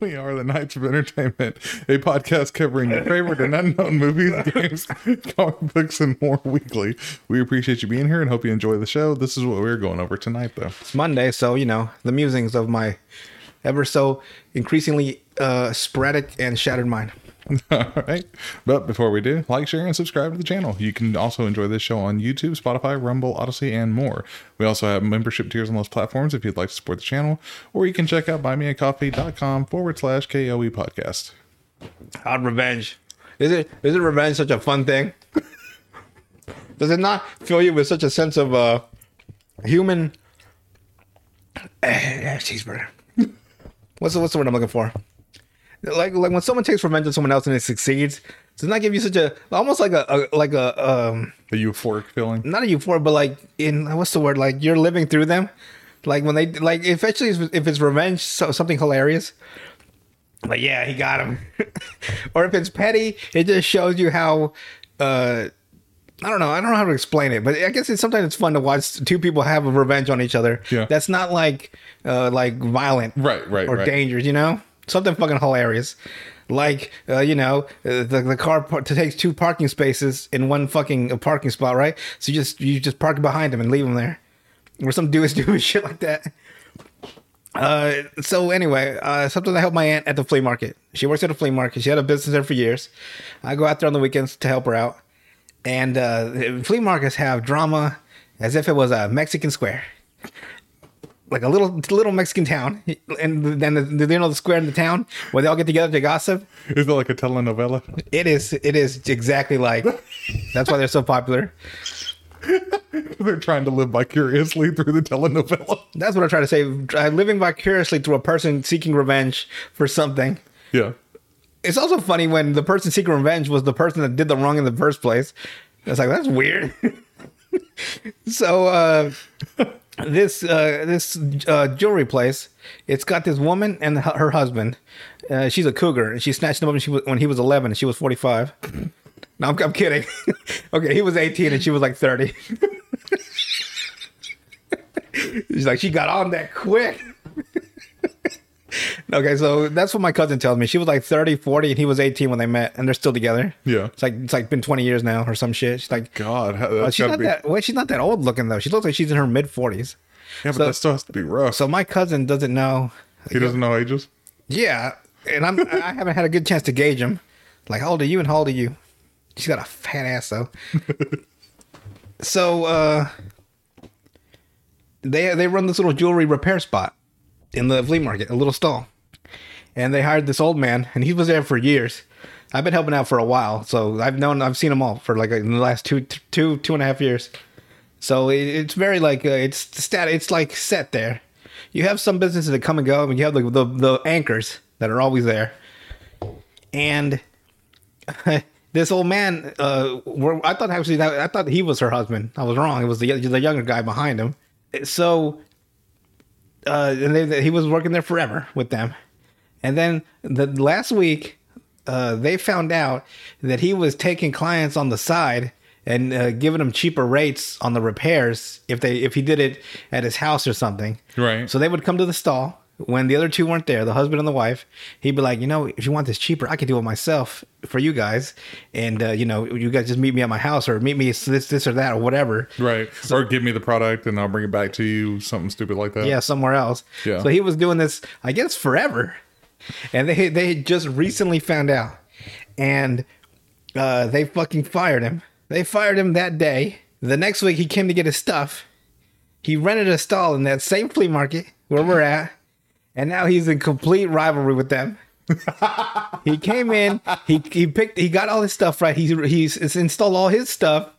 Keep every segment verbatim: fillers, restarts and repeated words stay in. We are the Knights of Entertainment, a podcast covering your favorite and unknown movies, games, comic books, and more weekly. We appreciate you being here and hope you enjoy the show. This is what we're going over tonight, though. It's Monday, so, you know, the musings of my ever so increasingly uh, sporadic and shattered mind. All right. But before we do, like, share, and subscribe to the channel. You can also enjoy this show on YouTube, Spotify, Rumble, Odyssey, and more. We also have membership tiers on those platforms if you'd like to support the channel, or you can check out buymeacoffee.com forward slash KOE podcast. Hot revenge. Is it, is it revenge such a fun thing? Does it not fill you with such a sense of uh, human cheeseburger? What's the, what's the word I'm looking for? Like, like when someone takes revenge on someone else and it succeeds, does it not give you such a, almost like a, a like a, um, a euphoric feeling? Not a euphoric, but like in, what's the word? Like you're living through them. Like when they, like if actually if it's revenge, so something hilarious, like, yeah, he got him. Or if it's petty, it just shows you how, uh, I don't know. I don't know how to explain it, but I guess it's sometimes it's fun to watch two people have a revenge on each other. Yeah. That's not like, uh, like violent. Right, right, or right. Dangerous, you know? Something fucking hilarious, like uh, you know, uh, the the car par- takes two parking spaces in one fucking uh, parking spot, right? So you just you just park behind him and leave him there, or some dude is doing shit like that. Uh, so anyway, uh, sometimes I help my aunt at the flea market. She works at a flea market. She had a business there for years. I go out there on the weekends to help her out, and uh, flea markets have drama as if it was a Mexican square. Like a little little Mexican town, and then the, the, you know, the square in the town where they all get together to gossip. Is it like a telenovela? It is. It is exactly like. That's why they're so popular. They're trying to live vicariously through the telenovela. That's what I try to say. Living vicariously through a person seeking revenge for something. Yeah. It's also funny when the person seeking revenge was the person that did the wrong in the first place. It's like, that's weird. So. uh This uh, this uh, jewelry place, it's got this woman and her husband. Uh, she's a cougar, and she snatched him up when, she was, when he was eleven, and she was forty-five. No, I'm, I'm kidding. Okay, he was eighteen, and she was like thirty. She's like, she got on that quick. Okay, so that's what my cousin tells me. She was like thirty, forty, and he was eighteen when they met, and they're still together. Yeah. It's like it's like been twenty years now or some shit. She's like, God, how, that's oh, she's not be... that well, she's not that old looking though. She looks like she's in her mid forties. Yeah, so, but that still has to be rough. So my cousin doesn't know. Like, he doesn't know ages? Yeah. And I'm I haven't had a good chance to gauge him. Like, how old are you and how old are you? She's got a fat ass though. So uh they they run this little jewelry repair spot in the flea market, a little stall, and they hired this old man, and he was there for years. I've been helping out for a while, so I've known, I've seen them all for like in the last two, two, two and a half years. So it, it's very like uh, it's stat, it's like set there. You have some businesses that come and go, and you have the the, the anchors that are always there. And this old man, uh, were, I thought actually, that, I thought he was her husband. I was wrong. It was the the younger guy behind him. So. Uh, and they, they, he was working there forever with them, and then the last week uh, they found out that he was taking clients on the side and uh, giving them cheaper rates on the repairs if they if he did it at his house or something. Right. So they would come to the stall when the other two weren't there, the husband and the wife. He'd be like, you know, if you want this cheaper, I could do it myself for you guys, and uh, you know, you guys just meet me at my house or meet me this this or that or whatever. Right. So, or give me the product and I'll bring it back to you, something stupid like that. Yeah, somewhere else. Yeah. So he was doing this, I guess, forever, and they they just recently found out, and uh, they fucking fired him. They fired him that day. The next week he came to get his stuff. He rented a stall in that same flea market where we're at. And now he's in complete rivalry with them. He came in, he he picked, he got all his stuff right. He he's, he's installed all his stuff.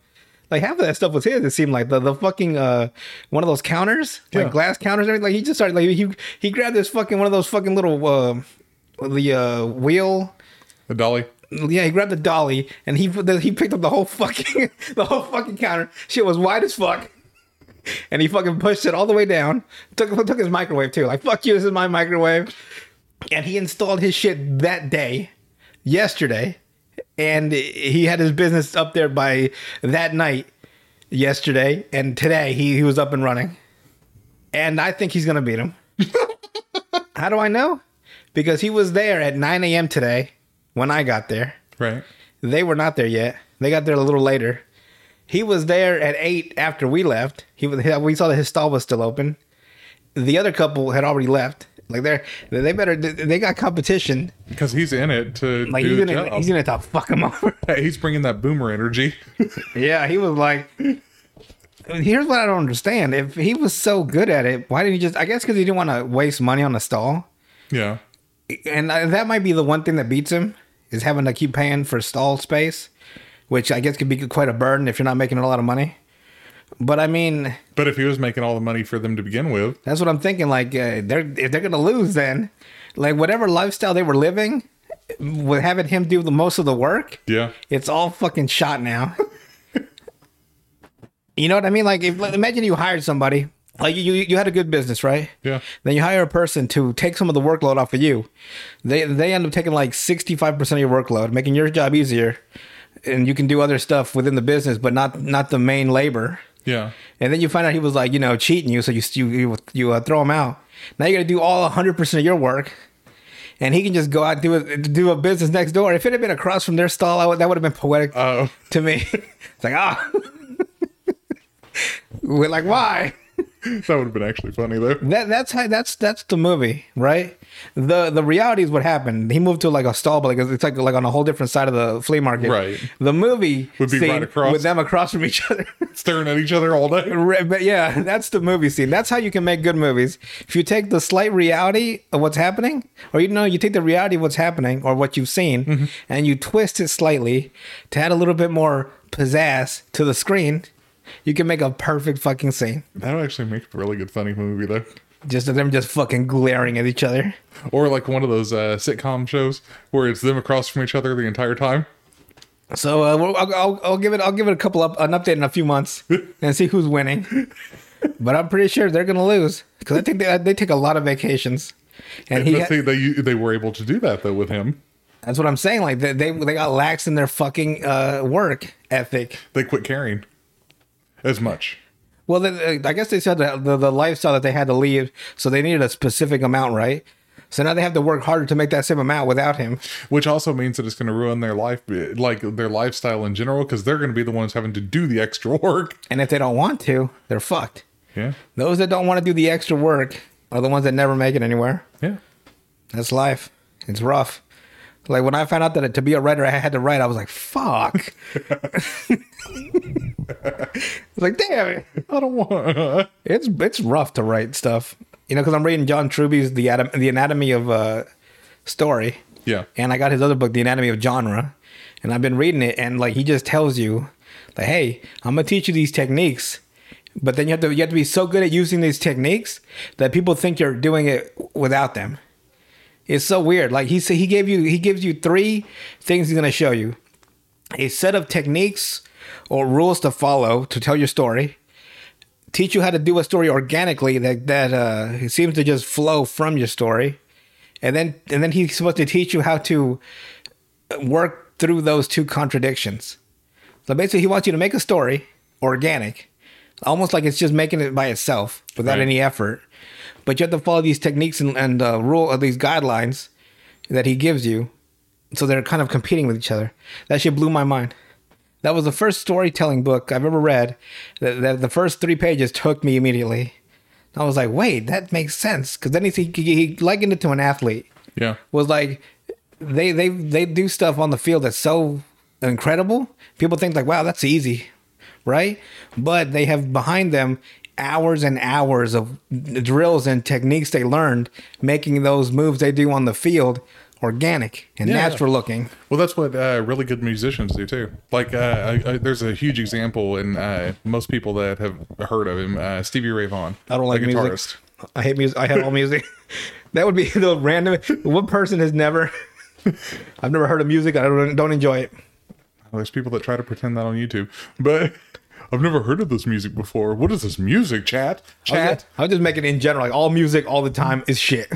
Like half of that stuff was his. It seemed like the the fucking uh one of those counters, yeah. Like glass counters, and everything. Like he just started like he he grabbed this fucking one of those fucking little uh, the uh, wheel, the dolly. Yeah, he grabbed the dolly and he he picked up the whole fucking the whole fucking counter. Shit was wide as fuck. And he fucking pushed it all the way down. Took took his microwave too. Like, fuck you, this is my microwave. And he installed his shit that day, yesterday. And he had his business up there by that night, yesterday. And today, he, he was up and running. And I think he's going to beat him. How do I know? because he was there at nine a.m. today when I got there. Right. They were not there yet. They got there a little later. He was there at eight after we left. He was, we saw that his stall was still open. The other couple had already left. Like they're they better they got competition because he's in it to like do he's gonna the job. He's gonna have to fuck him over. Hey, he's bringing that boomer energy. Yeah, he was like. Here's what I don't understand. If he was so good at it, why didn't he just... I guess because he didn't want to waste money on a stall. Yeah. And that might be the one thing that beats him, is having to keep paying for stall space, which I guess could be quite a burden if you're not making a lot of money. But I mean... But if he was making all the money for them to begin with... That's what I'm thinking. Like, uh, they're if they're going to lose then, like, whatever lifestyle they were living, with having him do the most of the work, yeah, it's all fucking shot now. You know what I mean? Like, if, imagine you hired somebody. Like, you, you had a good business, right? Yeah. Then you hire a person to take some of the workload off of you. They they end up taking, like, sixty-five percent of your workload, making your job easier. And you can do other stuff within the business, but not, not the main labor. Yeah. And then you find out he was, like, you know, cheating you, so you you, you uh, throw him out. Now you got to do all one hundred percent of your work. And he can just go out and do a, do a business next door. If it had been across from their stall, I would, that would have been poetic Uh-oh. to me. It's like, ah... Oh. We're like, why? That would have been actually funny though. That that's how, that's that's the movie, right? The the reality is what happened. He moved to like a stall, but like it's like like on a whole different side of the flea market. Right. The movie would be right across with them across from each other, staring at each other all day. But yeah, that's the movie scene. That's how you can make good movies. If you take the slight reality of what's happening, or you know, you take the reality of what's happening or what you've seen, mm-hmm. and you twist it slightly to add a little bit more pizzazz to the screen. You can make a perfect fucking scene. That would actually make a really good funny movie, though. Just them just fucking glaring at each other. Or like one of those uh, sitcom shows where it's them across from each other the entire time. So uh, I'll, I'll, I'll give it. I'll give it a couple up an update in a few months and see who's winning. But I'm pretty sure they're gonna lose because I think they they take a lot of vacations. And, and he had, they they were able to do that though with him. That's what I'm saying. Like they they, they got lax in their fucking uh, work ethic. They quit caring. As much. Well, then, uh, I guess they said the, the the lifestyle that they had to leave, so they needed a specific amount, right? So now they have to work harder to make that same amount without him. Which also means that it's going to ruin their life, like their lifestyle in general, because they're going to be the ones having to do the extra work. And if they don't want to, they're fucked. Yeah. Those that don't want to do the extra work are the ones that never make it anywhere. Yeah. That's life. It's rough. Like when I found out that to be a writer, I had to write, I was like, fuck. It's like, damn it. I don't want it's it's rough to write stuff, you know, because I'm reading John Truby's The Adam, The Anatomy of uh, Story. Yeah. And I got his other book, The Anatomy of Genre. And I've been reading it. And like he just tells you, like, hey, I'm going to teach you these techniques. But then you have to you have to be so good at using these techniques that people think you're doing it without them. It's so weird. Like he said, he gave you, he gives you three things he's going to show you. A set of techniques or rules to follow to tell your story. Teach you how to do a story organically that, that uh, seems to just flow from your story. And then, and then he's supposed to teach you how to work through those two contradictions. So basically he wants you to make a story organic, almost like it's just making it by itself without right. any effort. But you have to follow these techniques and, and uh, rule of these guidelines that he gives you. So they're kind of competing with each other. That shit blew my mind. That was the first storytelling book I've ever read. That, that the first three pages took me immediately. I was like, wait, that makes sense. Because then he, he, he likened it to an athlete. Yeah. Was like, they, they, they do stuff on the field that's so incredible. People think like, wow, that's easy. Right? But they have behind them hours and hours of drills and techniques they learned, making those moves they do on the field organic and yeah. natural looking. Well, that's what uh, really good musicians do too. Like, uh, I, I, there's a huge example, and uh, most people that have heard of him, uh, Stevie Ray Vaughan. I don't like music. Guitarist. I hate music. I hate all music. That would be the random. One person has never. I've never heard of music. I don't don't enjoy it. Well, there's people that try to pretend that on YouTube, but. I've never heard of this music before. What is this music, chat? Chat? I would just make it in general. Like, all music all the time is shit.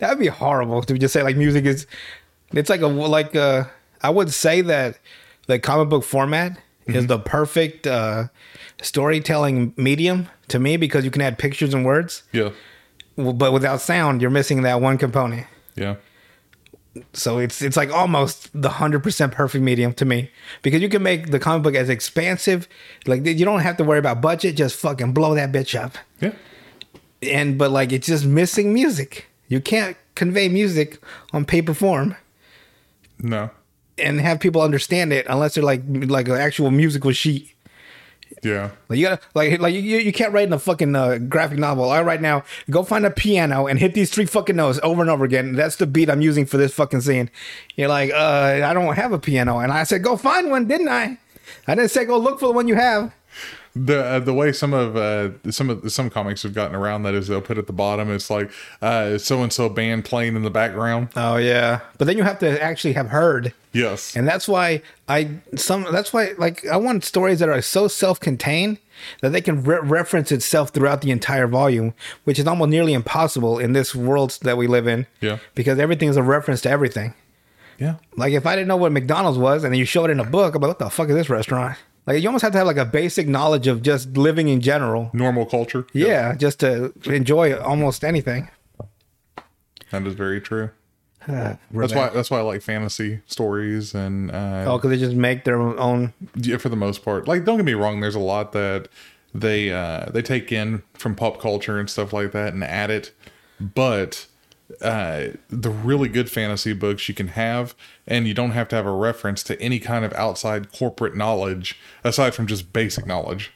That would be horrible to just say, like, music is... It's like a... like a, I would say that the comic book format mm-hmm. is the perfect uh, storytelling medium to me because you can add pictures and words. Yeah. But without sound, you're missing that one component. Yeah. So it's it's like almost the one hundred percent perfect medium to me, because you can make the comic book as expansive. Like, you don't have to worry about budget. Just fucking blow that bitch up. Yeah. And but like, it's just missing music. You can't convey music on paper form. No. And have people understand it unless they're like like an actual musical sheet. Yeah. Like you gotta like like you you can't write in a fucking uh, graphic novel. All right, right now, go find a piano and hit these three fucking notes over and over again. That's the beat I'm using for this fucking scene. You're like, uh, I don't have a piano, and I said go find one, didn't I? I didn't say go look for the one you have. The uh, the way some of uh, some of some comics have gotten around that is they'll put at the bottom, it's like uh, so and so band playing in the background. Oh yeah, but then you have to actually have heard. Yes, and that's why I some that's why like I want stories that are so self-contained that they can re- reference itself throughout the entire volume, which is almost nearly impossible in this world that we live in. Yeah, because everything is a reference to everything. Yeah, like if I didn't know what McDonald's was and then you show it in a book, I'm like, what the fuck is this restaurant? Like, you almost have to have like a basic knowledge of just living in general. Normal culture. Yeah, yeah, just to enjoy almost anything. That is very true. Uh, that's why That's why I like fantasy stories. and uh, Oh, because they just make their own. Yeah, for the most part. Like, don't get me wrong. There's a lot that they uh, they take in from pop culture and stuff like that and add it. But uh, the really good fantasy books you can have, and you don't have to have a reference to any kind of outside corporate knowledge aside from just basic knowledge,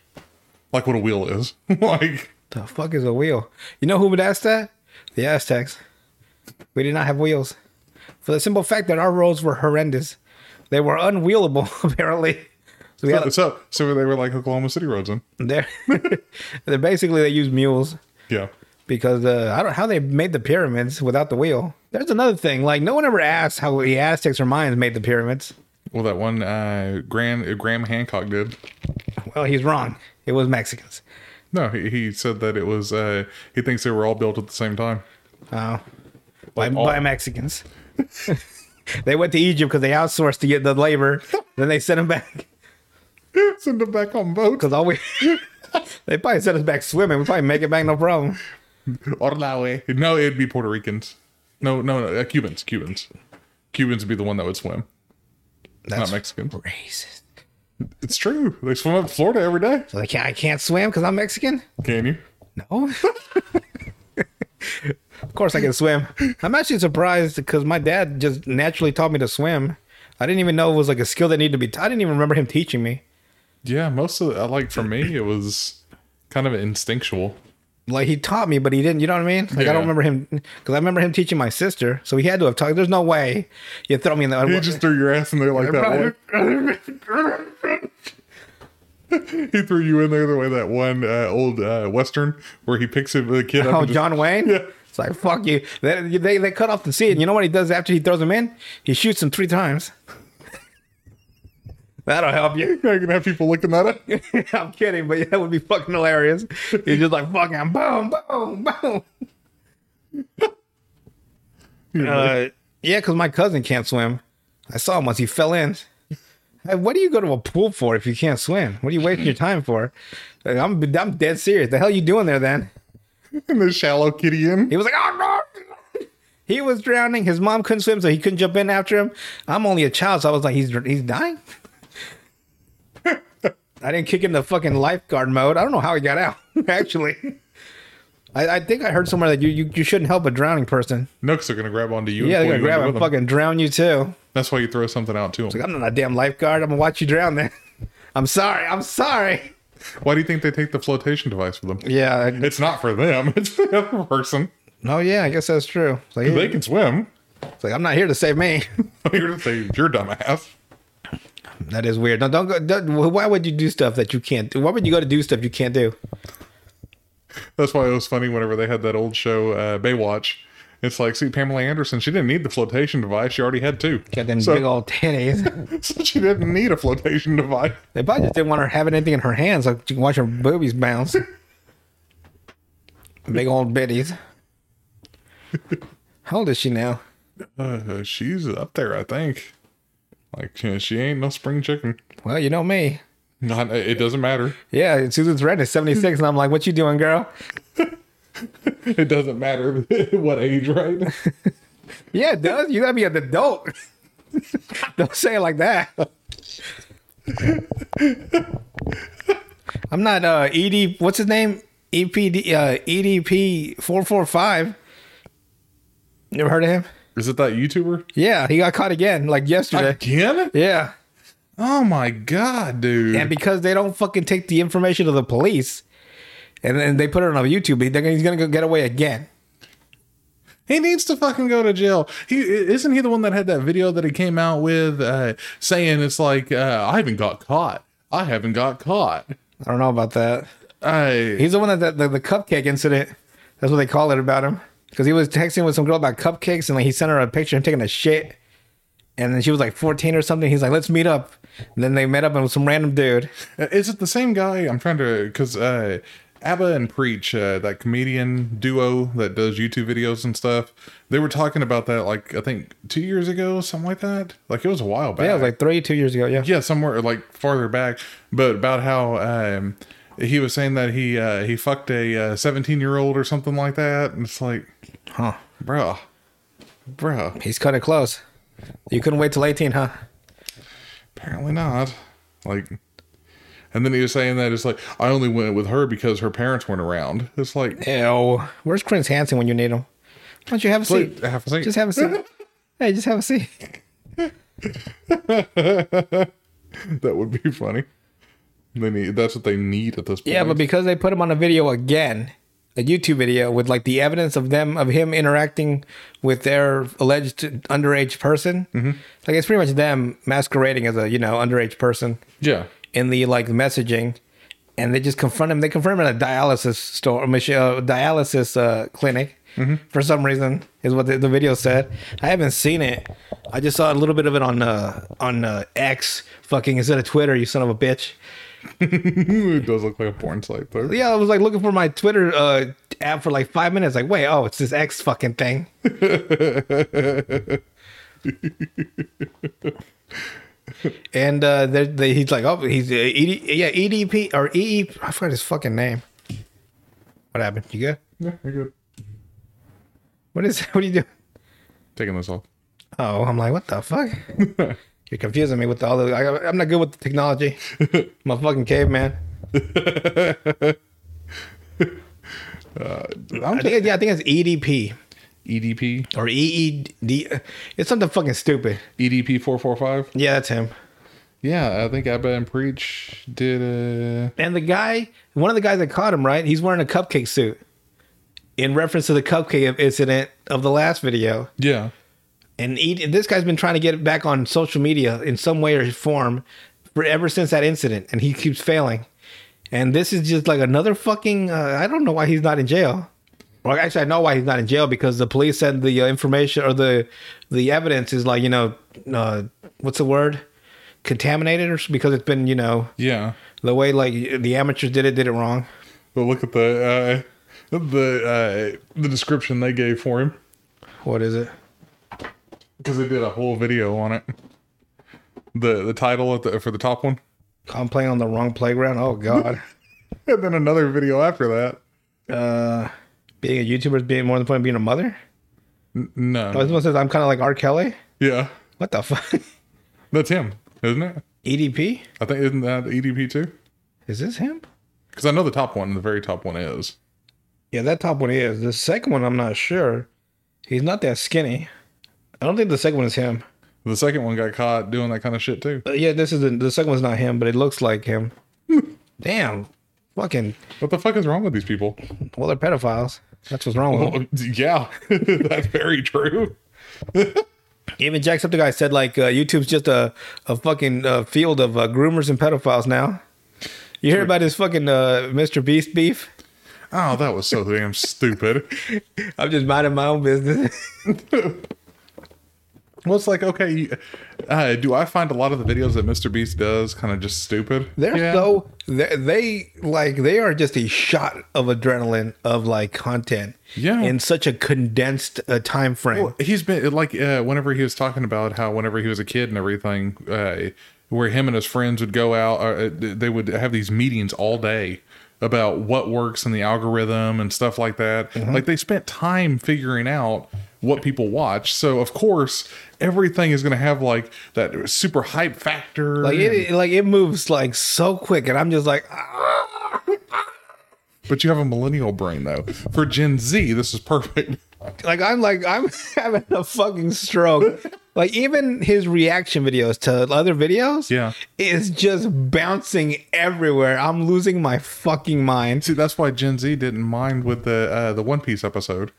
like what a wheel is. Like, the fuck is a wheel? You know who would ask that? The Aztecs. We did not have wheels, for the simple fact that our roads were horrendous. They were unwheelable, apparently. So we so, had a- so, so they were like Oklahoma City roads, then. They're they're basically they used mules. Yeah. Because uh, I don't know how they made the pyramids without the wheel. There's another thing. Like, no one ever asked how the Aztecs or Mayans made the pyramids. Well, that one uh, Graham, uh, Graham Hancock did. Well, he's wrong. It was Mexicans. No, he, he said that it was, uh, he thinks they were all built at the same time. Oh. Like by, all... by Mexicans. They went to Egypt because they outsourced to get the labor. Then they sent them back. Send them back on boats. Because all we... They probably sent us back swimming. We probably make it back, no problem. No, it'd be Puerto Ricans. No, no, no. Uh, Cubans. Cubans. Cubans would be the one that would swim. That's not Mexicans. Racist. It's true. They swim up to Florida every day. So they can't, I can't swim because I'm Mexican? Can you? No. Of course I can swim. I'm actually surprised because my dad just naturally taught me to swim. I didn't even know it was like a skill that needed to be taught. I didn't even remember him teaching me. Yeah, most of the, like for me, it was kind of instinctual. Like, he taught me, but he didn't. You know what I mean? Like, yeah. I don't remember him. Because I remember him teaching my sister. So he had to have taught. There's no way you throw me in the... He just threw your ass in there like that one. He threw you in there the way that one uh, old uh, Western where he picks him, the kid up. Oh, John just, Wayne? Yeah. It's like, fuck you. They, they, they cut off the seat. And you know what he does after he throws him in? He shoots him three times. That'll help you. You're going to have people looking at it. I'm kidding, but yeah, that would be fucking hilarious. You're just like, fucking boom, boom, boom. uh, yeah, because my cousin can't swim. I saw him once. He fell in. Hey, what do you go to a pool for if you can't swim? What are you wasting your time for? Like, I'm I'm dead serious. The hell are you doing there then? And the shallow kitty in. He was like, oh, no. He was drowning. His mom couldn't swim, so he couldn't jump in after him. I'm only a child, so I was like, he's he's dying? I didn't kick into fucking lifeguard mode. I don't know how he got out, actually. I, I think I heard somewhere that you, you, you shouldn't help a drowning person. No, because they're going to grab onto you. Yeah, they're going to grab and fucking drown you, too. That's why you throw something out to them. It's like, I'm not a damn lifeguard. I'm going to watch you drown there. I'm sorry. I'm sorry. Why do you think they take the flotation device for them? Yeah. I, it's not for them. It's for the other person. Oh, yeah. I guess that's true. It's like, hey, they can swim. It's like, I'm not here to save me. I'm here to save your dumb ass. That is weird. No, don't go. Don't, why would you do stuff that you can't do? Why would you go to do stuff you can't do? That's why it was funny whenever they had that old show, uh, Baywatch. It's like, see, Pamela Anderson, she didn't need the flotation device. She already had two. Got them so, big old titties. So she didn't need a flotation device. They probably just didn't want her having anything in her hands, like you can watch her boobies bounce. Big old bitties. How old is she now? Uh, she's up there, I think. Like, you know, she ain't no spring chicken. Well, you know me. Not, it doesn't matter. Yeah, Susan's Red is seventy-six, and I'm like, what you doing, girl? It doesn't matter what age, right? Yeah, it does. You gotta be an adult. Don't say it like that. I'm not uh, E D. What's his name? E P D, uh, E D P four forty-five. Never heard of him? Is it that YouTuber? Yeah, he got caught again, like yesterday. Again? Yeah. Oh my God, dude. And because they don't fucking take the information to the police, and then they put it on YouTube, they're, he's going to get away again. He needs to fucking go to jail. He isn't he the one that had that video that he came out with uh, saying it's like, uh, I haven't got caught. I haven't got caught. I don't know about that. I, he's the one that the, the cupcake incident. That's what they call it about him. Because he was texting with some girl about cupcakes, and like he sent her a picture of him taking a shit. And then she was like fourteen or something. He's like, let's meet up. And then they met up with some random dude. Is it the same guy? I'm trying to... Because uh, Abba and Preach, uh, that comedian duo that does YouTube videos and stuff, they were talking about that like, I think, two years ago, something like that. Like, it was a while back. Yeah, it was like three, two years ago, yeah. Yeah, somewhere like farther back. But about how... Um, he was saying that he uh, he fucked a seventeen-year-old or something like that. And it's like, huh, bro, bro. He's cutting close. You couldn't wait till eighteen, huh? Apparently not. Like, and then he was saying that it's like, I only went with her because her parents weren't around. It's like, ew. Where's Chris Hansen when you need him? Why don't you have a seat? Like, have a seat. Just have a seat. Hey, just have a seat. That would be funny. They need, that's what they need at this point. Yeah, but because they put him on a video again, a YouTube video with like the evidence of them of him interacting with their alleged underage person. Mm-hmm. Like it's pretty much them masquerading as a you know underage person. Yeah. In the like messaging, and they just confront him. They confront him in a dialysis store, a dialysis uh, clinic. Mm-hmm. For some reason, is what the, the video said. I haven't seen it. I just saw a little bit of it on uh, on uh, X. Fucking instead of Twitter, you son of a bitch. It does look like a porn site though. Yeah, I was like looking for my Twitter uh, app for like five minutes. Like, wait, oh, it's this X fucking thing. And uh, they, they, he's like, oh, he's uh, E D, yeah, E D P or E E. I forgot his fucking name. What happened? You good? Yeah, you're good. What is? What are you doing? Taking this off. Oh, I'm like, what the fuck? You're confusing me with all the... I, I'm not good with the technology. I'm a fucking caveman. uh, I'm I think, yeah, I think it's E D P. E D P? Or E E D... It's something fucking stupid. E D P four forty-five? Yeah, that's him. Yeah, I think Abba and Preach did a... And the guy... One of the guys that caught him, right? He's wearing a cupcake suit. In reference to the cupcake incident of the last video. Yeah. And he, this guy's been trying to get it back on social media in some way or form for ever since that incident. And he keeps failing. And this is just like another fucking... Uh, I don't know why he's not in jail. Well, actually, I know why he's not in jail because the police said the uh, information or the the evidence is like, you know... Uh, what's the word? Contaminated or because it's been, you know... Yeah. The way like the amateurs did it, did it wrong. Well, look at the, uh, the, uh, the description they gave for him. What is it? Because they did a whole video on it. The the title at the, for the top one. I'm playing on the wrong playground. Oh, God. And then another video after that. Uh, being a YouTuber is being more than point of being a mother? N- no. Oh, this one says I'm kind of like R. Kelly? Yeah. What the fuck? That's him, isn't it? E D P? I think isn't that E D P too? Is this him? Because I know the top one, the very top one is. Yeah, that top one is. The second one, I'm not sure. He's not that skinny. I don't think the second one is him. The second one got caught doing that kind of shit too. Uh, yeah, this is the, the second one's not him, but it looks like him. Damn, fucking. What the fuck is wrong with these people? Well, they're pedophiles. That's what's wrong with them. Yeah, that's very true. Even Jacksepticeye said like uh, YouTube's just a a fucking uh, field of uh, groomers and pedophiles now. You hear about his fucking uh, Mister Beast beef? Oh, that was so damn stupid. I'm just minding my own business. Well, it's like, okay, uh, do I find a lot of the videos that Mister Beast does kind of just stupid? They're yeah. so, they, they, like, they are just a shot of adrenaline of, like, content yeah. in such a condensed uh, time frame. Well, he's been, like, uh, whenever he was talking about how whenever he was a kid and everything, uh, where him and his friends would go out, or, uh, they would have these meetings all day about what works in the algorithm and stuff like that. Mm-hmm. Like, they spent time figuring out what people watch. So of course everything is going to have like that super hype factor. Like it, like it moves like so quick. And I'm just like, ah. But you have a millennial brain though. For Gen Z, this is perfect. Like I'm like, I'm having a fucking stroke. Like even his reaction videos to other videos yeah. is just bouncing everywhere. I'm losing my fucking mind. See, that's why Gen Z didn't mind with the, uh, the One Piece episode.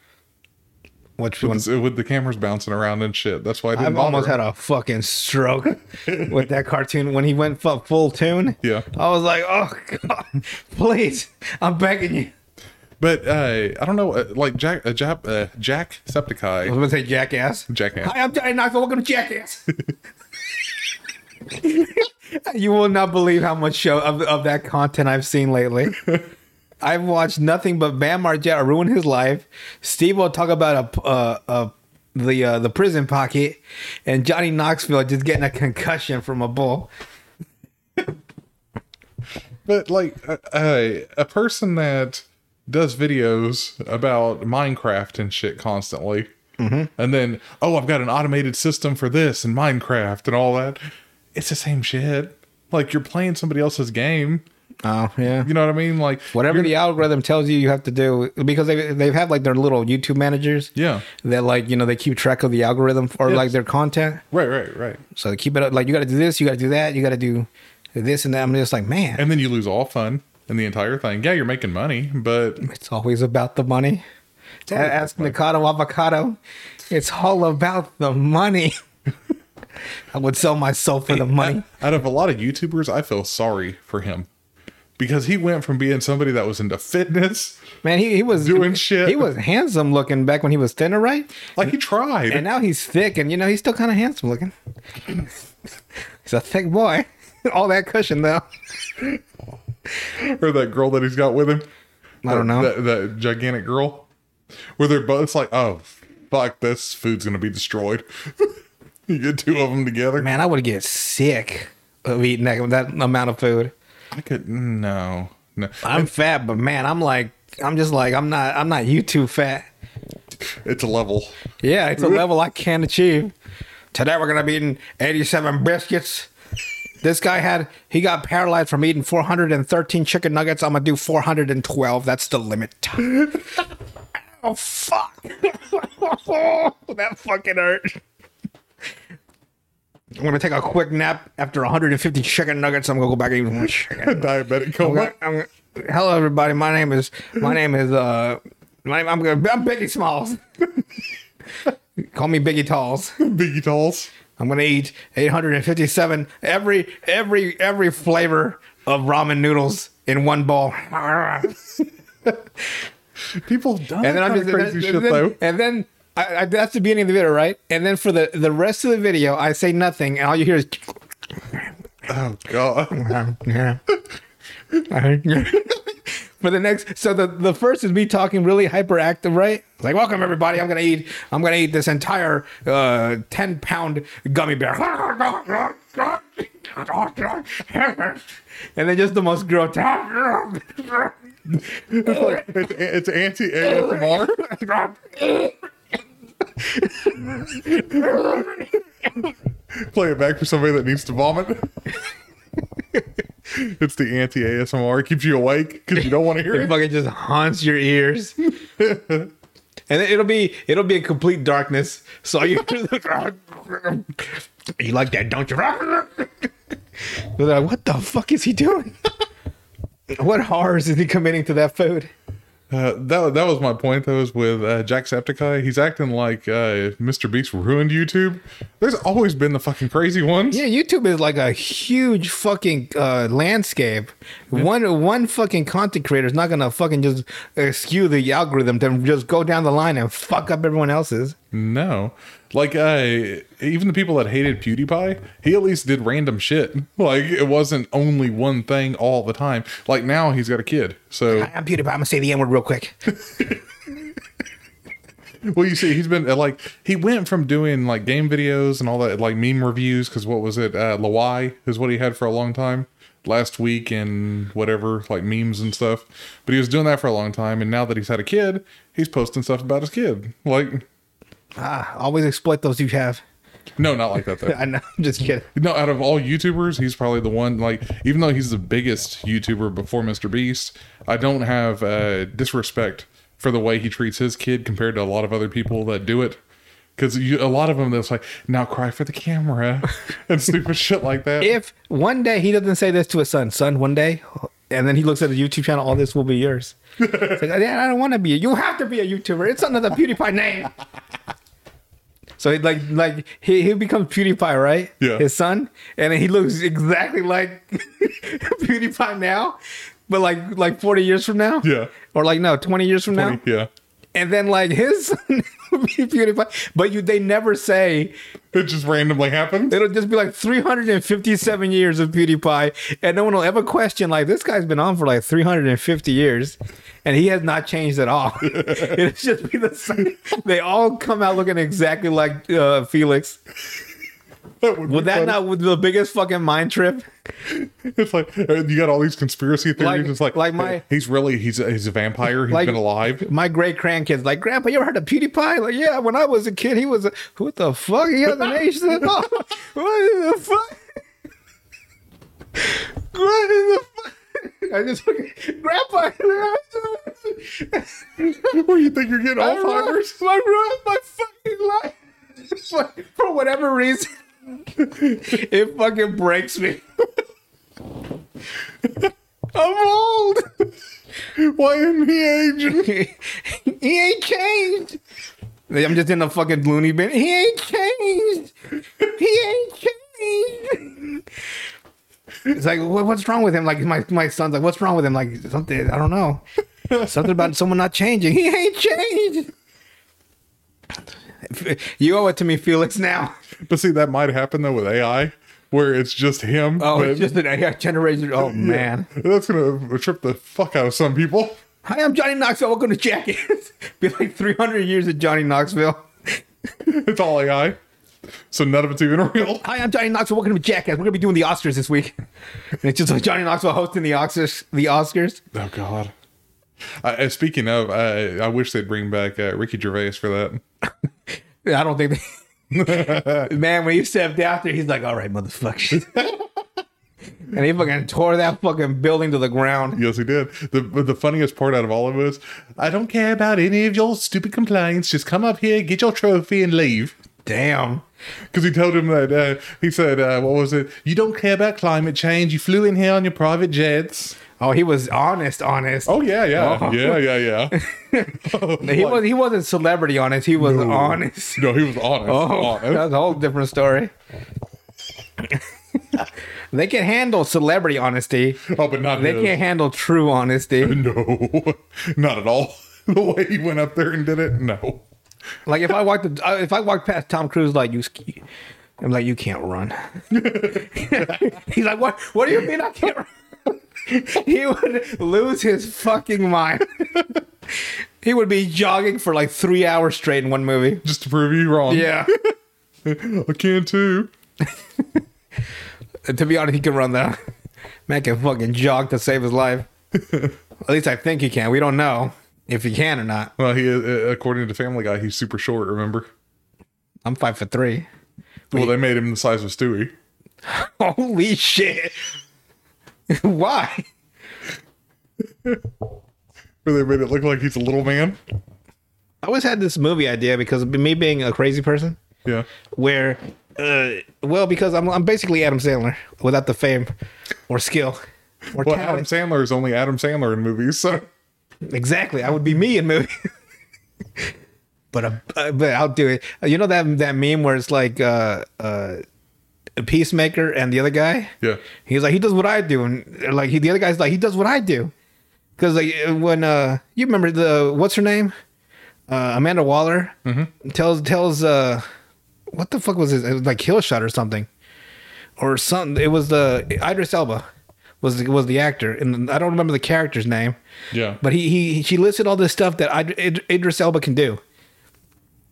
Which one? With, with the cameras bouncing around and shit. That's why I didn't I've bother. almost had a fucking stroke with that cartoon when he went full tune. Yeah. I was like, oh, God, please. I'm begging you. But uh, I don't know. Like Jack, uh, Jap, uh, Jacksepticeye. I was going to say Jackass. Jackass. Hi, I'm Johnny Knoxville. Welcome to Jackass. You will not believe how much show of, of that content I've seen lately. I've watched nothing but Bam Margera ruin his life. Steve will talk about a, uh, a, the uh, the prison pocket, and Johnny Knoxville just getting a concussion from a bull. But like uh, a, a person that does videos about Minecraft and shit constantly, mm-hmm. and then oh, I've got an automated system for this and Minecraft and all that. It's the same shit. Like you're playing somebody else's game. Oh yeah, you know what I mean. Like whatever the algorithm tells you, you have to do because they they have like their little YouTube managers. Yeah, that like you know they keep track of the algorithm or yes. like their content. Right, right, right. So they keep it up. Like you got to do this, you got to do that, you got to do this and that. I'm just like man. And then you lose all fun in the entire thing. Yeah, you're making money, but it's always about the money. Ask Nikado Avocado. It's all about the money. I would sell myself for the money. Out of a lot of YouTubers, I feel sorry for him. Because he went from being somebody that was into fitness, man, he, he was doing shit. He was handsome looking back when he was thinner, right? Like he tried, and now he's thick, and you know he's still kind of handsome looking. He's a thick boy. All that cushion though, or that girl that he's got with him. I don't know that, that gigantic girl. Where they're both like, oh fuck, this food's gonna be destroyed. You get two of them together, man. I would get sick of eating that, that amount of food. I could no, no. I'm fat, but man, I'm like, I'm just like, I'm not, I'm not YouTube fat. It's a level. Yeah, it's a level I can't achieve. Today we're gonna be eating eighty-seven biscuits. This guy had, he got paralyzed from eating four hundred thirteen chicken nuggets. I'm gonna do four hundred twelve. That's the limit. Oh fuck! That fucking hurt. I'm going to take a quick nap after one hundred fifty chicken nuggets. I'm going to go back and eat more chicken. Diabetic coma. I'm gonna, I'm gonna, hello, everybody. My name is... My name is... Uh, my name, I'm going to... I'm Biggie Smalls. Call me Biggie Talls. Biggie Talls. I'm going to eat eight hundred fifty-seven every every every flavor of ramen noodles in one bowl. People have done and then I'm just, crazy and then, shit, and then, though. And then... I, I, that's the beginning of the video, right? And then for the, the rest of the video, I say nothing, and all you hear is... Oh, God. For the next... So the, the first is me talking really hyperactive, right? Like, welcome, everybody. I'm going to eat I'm gonna eat this entire uh, ten-pound gummy bear. And then just the most grotesque... It's like, it's, it's anti-A S M R. Play it back for somebody that needs to vomit. It's the anti-A S M R. It keeps you awake because you don't want to hear it. It fucking just haunts your ears. And it'll be it'll be a complete darkness. So you you like that, don't you? They're like, what the fuck is he doing? What horrors is he committing to that food? Uh, that that was my point. That was with uh, Jacksepticeye. He's acting like uh, Mister Beast ruined YouTube. There's always been the fucking crazy ones. Yeah, YouTube is like a huge fucking uh, landscape. Yeah. One one fucking content creator is not gonna fucking just skew the algorithm to just go down the line and fuck up everyone else's. No, like uh, even the people that hated PewDiePie, he at least did random shit. Like it wasn't only one thing all the time. Like now he's got a kid. So Hi, I'm PewDiePie. I'm gonna say the N word real quick. Well, you see, he's been like, he went from doing like game videos and all that, like meme reviews, because what was it? Uh, Lawai is what he had for a long time. Last Week and whatever, like memes and stuff. But he was doing that for a long time, and now that he's had a kid, he's posting stuff about his kid. Like, ah, always exploit those you have. No, not like that though. I know, I'm just kidding. No, out of all YouTubers, he's probably the one, like, even though he's the biggest YouTuber before Mister Beast, I don't have uh, disrespect for the way he treats his kid compared to a lot of other people that do it. Because a lot of them, that's like, now cry for the camera and stupid shit like that. If one day he doesn't say this to his son, son, one day, and then he looks at a YouTube channel, all this will be yours. It's like, Dad, I don't want to be. You have to be a YouTuber. It's another PewDiePie name. So he like like he he becomes PewDiePie, right? Yeah. His son, and then he looks exactly like PewDiePie now, but like like forty years from now. Yeah. Or like no, twenty years from twenty, now. Yeah. And then like his son will be PewDiePie, but you they never say. It just randomly happens. It'll just be like three hundred fifty-seven years of PewDiePie, and no one will ever question like this guy's been on for like three hundred fifty years. And he has not changed at all. It's just be the same. They all come out looking exactly like uh, Felix. That would would that funny. Not would the biggest fucking mind trip? It's like you got all these conspiracy theories. Like, it's like, like my, he's really he's a, he's a vampire. He's like, been alive. My great grandkids like, Grandpa, you ever heard of PewDiePie? Like, yeah, when I was a kid, he was a, what the fuck? He has an age at all. What the fuck? What the fuck? I just look at Grandpa. What do you think you're getting Alzheimer's? I ruined my fucking life. It's like, for whatever reason, it fucking breaks me. I'm old. Why isn't he aging? He ain't changed. I'm just in a fucking loony bin. He ain't changed. He ain't changed. It's like, what's wrong with him? Like, my, my son's like, what's wrong with him? Like, something, I don't know. Something about someone not changing. He ain't changed. You owe it to me, Felix, now. But see, that might happen, though, with A I, where it's just him. Oh, but it's just an A I generated. Oh, yeah, man. That's going to trip the fuck out of some people. Hi, I'm Johnny Knoxville. Welcome to Jackass. Be like three hundred years of Johnny Knoxville. It's all A I. So none of it's even real. Hi, I'm Johnny Knoxville. Welcome to Jackass. We're going to be doing the Oscars this week. And it's just like Johnny Knoxville hosting the Oscars. The Oscars. Oh, God. Uh, speaking of, uh, I wish they'd bring back uh, Ricky Gervais for that. I don't think they... Man, when he stepped out there, he's like, all right, motherfucker. And he fucking tore that fucking building to the ground. Yes, he did. The the funniest part out of all of us, I don't care about any of your stupid complaints. Just come up here, get your trophy, and leave. Damn. Because he told him that, uh, he said, uh, what was it? You don't care about climate change. You flew in here on your private jets. Oh, he was honest, honest. Oh, yeah, yeah. Oh. Yeah, yeah, yeah. Oh, he, like, was, he wasn't celebrity honest. He was no. honest. No, he was honest. Oh, honest. That's a whole different story. They can handle celebrity honesty. Oh, but not They his. Can't handle true honesty. No, not at all. The way he went up there and did it, no. Like, if I walked if I walked past Tom Cruise, like, you ski. I'm like, you can't run. He's like, what? What do you mean I can't run? He would lose his fucking mind. He would be jogging for like three hours straight in one movie. Just to prove you wrong. Yeah. I can too. To be honest, he can run though. Man can fucking jog to save his life. At least I think he can. We don't know if he can or not. Well, he, according to Family Guy, he's super short, remember? I'm five foot three. Well, Wait. They made him the size of Stewie. Holy shit. Why? Where they made it look like he's a little man. I always had this movie idea because of me being a crazy person. Yeah. Where, uh, well, because I'm I'm basically Adam Sandler without the fame or skill or well, talent. Adam Sandler is only Adam Sandler in movies, so exactly, I would be me in movies. but uh, but I'll do it. You know that that meme where it's like. Uh, uh, Peacemaker and the other guy, yeah, he's like he does what I do, and like he, the other guy's like he does what I do, because like when uh you remember the what's her name, uh, Amanda Waller mm-hmm. tells tells uh what the fuck was this? It was like Killshot or something, or something. It was the Idris Elba was the, was the actor, and I don't remember the character's name. Yeah, but he he she listed all this stuff that Idris Elba can do.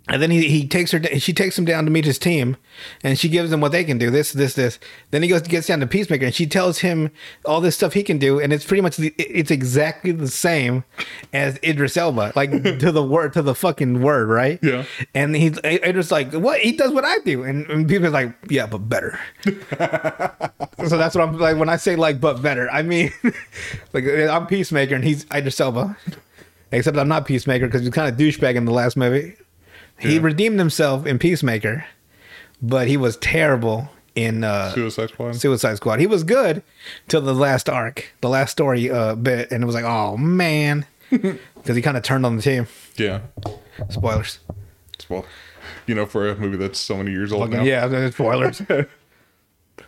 And then he, he takes her, she takes him down to meet his team, and she gives him what they can do. This, this, this. Then he goes gets down to Peacemaker, and she tells him all this stuff he can do, and it's pretty much the, it's exactly the same as Idris Elba, like to the word, to the fucking word, right? Yeah. And he's Idris like, what he does, what I do, and, and people are like, yeah, but better. So that's what I'm like when I say like, but better. I mean, like I'm Peacemaker, and he's Idris Elba, except I'm not Peacemaker because he's kind of douchebag in the last movie. He yeah. redeemed himself in Peacemaker, but he was terrible in uh, Suicide Squad. Suicide Squad. He was good till the last arc, the last story uh, bit, and it was like, oh man, because he kind of turned on the team. Yeah. Spoilers. Spoil. You know, for a movie that's so many years old now. Yeah, spoilers.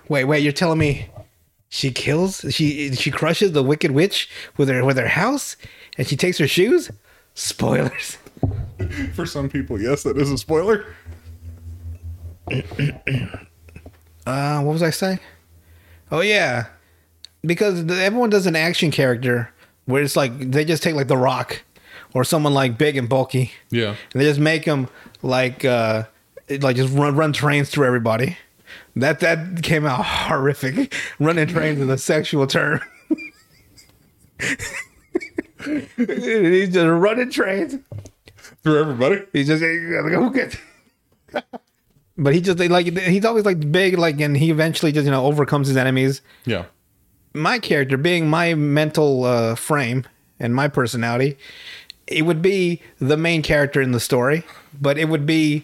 wait, wait, you're telling me she kills? She she crushes the Wicked Witch with her with her house, and she takes her shoes. Spoilers. For some people, yes, that is a spoiler. uh, what was I saying? Oh, yeah. Because everyone does an action character where it's like they just take like The Rock or someone like big and bulky. Yeah. And they just make them like, uh, like just run, run trains through everybody. That, that came out horrific. Running trains is a sexual term. He's just running trains. For everybody, he's just like, who gets? But he just like he's always like big, like, and he eventually just you know overcomes his enemies. Yeah, my character being my mental uh, frame and my personality, it would be the main character in the story, but it would be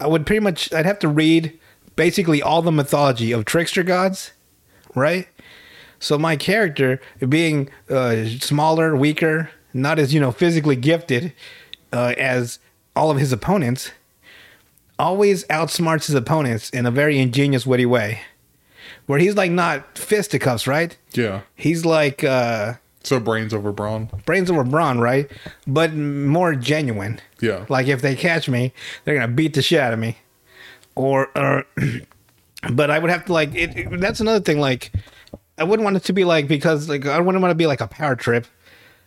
I would pretty much I'd have to read basically all the mythology of trickster gods, right? So my character being uh, smaller, weaker, not as you know physically gifted. Uh, as all of his opponents, always outsmarts his opponents in a very ingenious, witty way, where he's like not fisticuffs, right? Yeah, he's like uh, so brains over brawn, brains over brawn, right? But more genuine. Yeah, like if they catch me, they're gonna beat the shit out of me, or, or but I would have to like it, it, that's another thing. Like I wouldn't want it to be like because like I wouldn't want to be like a power trip.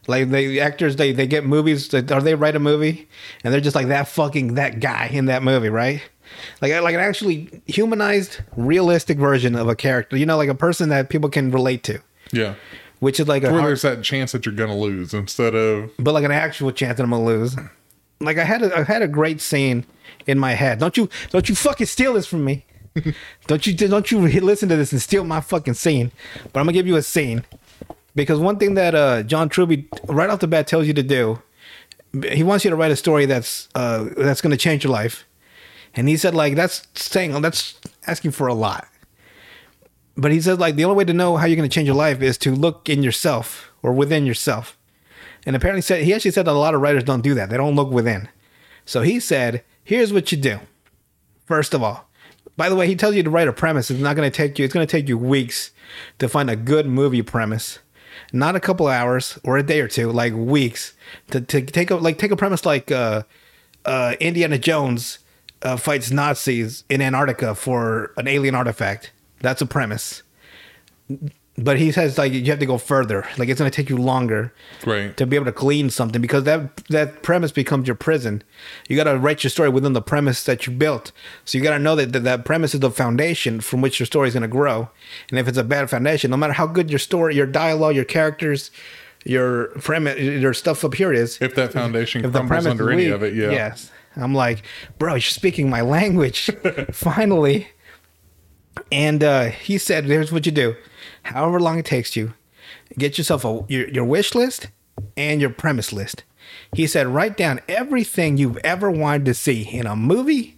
Like the actors, they, they get movies. Or they write a movie, and they're just like that fucking that guy in that movie, right? Like like an actually humanized, realistic version of a character. You know, like a person that people can relate to. Yeah. Which is like a where hard, there's that chance that you're gonna lose instead of, but like an actual chance that I'm gonna lose. Like I had a, I had a great scene in my head. Don't you don't you fucking steal this from me? don't you don't you listen to this and steal my fucking scene? But I'm gonna give you a scene. Because one thing that uh, John Truby right off the bat tells you to do, he wants you to write a story that's uh, that's going to change your life, and he said like that's saying that's asking for a lot. But he said like the only way to know how you're going to change your life is to look in yourself or within yourself, and apparently said he actually said that a lot of writers don't do that. They don't look within. So he said, here's what you do. First of all, by the way, he tells you to write a premise. It's not going to take you. It's going to take you weeks to find a good movie premise. Not a couple hours or a day or two, like weeks, to, to take a like take a premise like uh, uh, Indiana Jones uh, fights Nazis in Antarctica for an alien artifact. That's a premise. But he says like you have to go further. Like it's going to take you longer, right, to be able to glean something because that that premise becomes your prison. You got to write your story within the premise that you built. So you got to know that, that that premise is the foundation from which your story is going to grow. And if it's a bad foundation, no matter how good your story, your dialogue, your characters, your premise, your stuff up here is. If that foundation if crumbles under any weak, of it, yeah. Yes, I'm like, bro, you're speaking my language finally. And uh, he said, "Here's what you do." However long it takes you, get yourself a, your, your wish list and your premise list. He said, write down everything you've ever wanted to see in a movie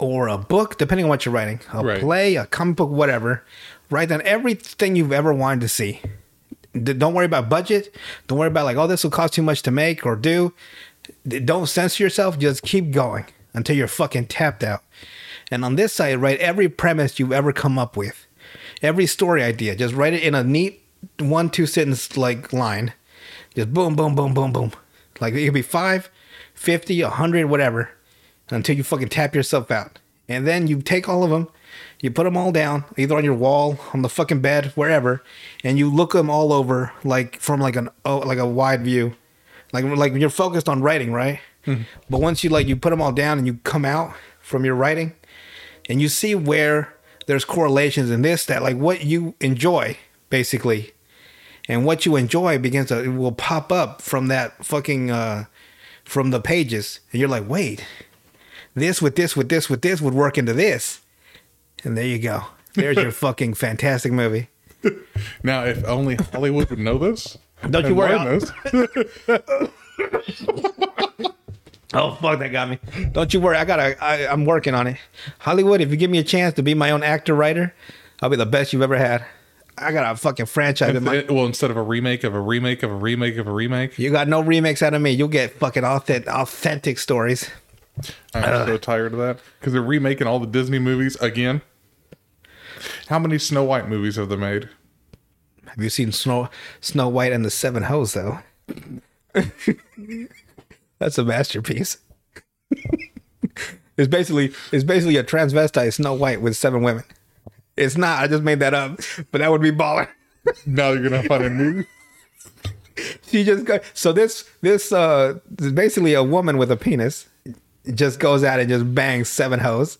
or a book, depending on what you're writing, a right. play, a comic book, whatever. Write down everything you've ever wanted to see. D- don't worry about budget. Don't worry about like, oh, this will cost too much to make or do. D- don't censor yourself. Just keep going until you're fucking tapped out. And on this side, write every premise you've ever come up with. Every story idea, just write it in a neat one, two sentence like line. Just boom, boom, boom, boom, boom. Like it could be five, fifty, a hundred, whatever, until you fucking tap yourself out. And then you take all of them, you put them all down, either on your wall, on the fucking bed, wherever, and you look them all over like from like an oh, like a wide view, like like you're focused on writing, right? Mm-hmm. But once you like you put them all down and you come out from your writing and you see where there's correlations in this, that like what you enjoy basically and what you enjoy begins to, it will pop up from that fucking, uh, from the pages. And you're like, wait, this with this with this with this would work into this. And there you go. There's your fucking fantastic movie. Now, if only Hollywood would know this. Don't you worry about this. Oh, fuck, that got me. Don't you worry. I gotta, I, I'm working on it. Hollywood, if you give me a chance to be my own actor, writer, I'll be the best you've ever had. I got a fucking franchise in my... Well, instead of a remake of a remake of a remake of a remake. You got no remakes out of me. You'll get fucking authentic, authentic stories. I'm uh, so tired of that. Because they're remaking all the Disney movies again. How many Snow White movies have they made? Have you seen Snow Snow White and the Seven Hoes, though? That's a masterpiece. It's basically it's basically a transvestite Snow White with seven women. It's not. I just made that up, but that would be baller. Now you're gonna find a new. She just go, so this this uh is basically a woman with a penis. Just goes out and just bangs seven hoes.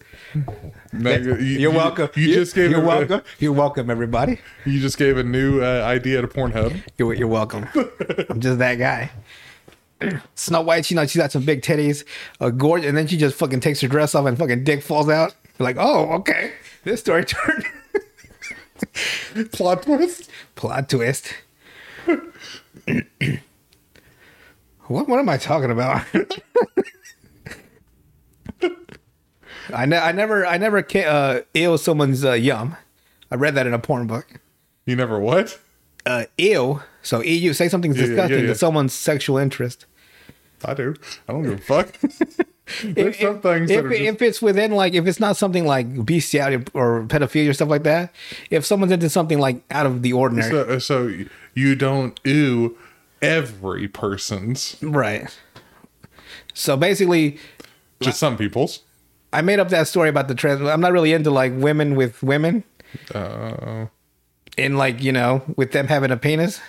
No, you, you're welcome. You, you just gave you're welcome. A, you're welcome, everybody. You just gave a new uh, idea to Pornhub. You're, you're welcome. I'm just that guy. Snow White, she knows she's got some big titties, a gorgeous, and then she just fucking takes her dress off and fucking dick falls out. You're like, oh, okay, this story turned. Plot twist. Plot twist. What? What am I talking about? I, ne- I never, I never ca- uh, ill someone's uh, yum. I read that in a porn book. You never what? Uh, ill. So E U, say something yeah, disgusting yeah, yeah. to someone's sexual interest. I do. I don't give a fuck. There's if, some things if, that are if, just... if it's within like, if it's not something like bestiality or pedophilia or stuff like that. If someone's into something like out of the ordinary, so, so you don't ew every person's right. So basically, just some people's. I made up that story about the trans. I'm not really into like women with women. Oh. And like, you know, with them having a penis.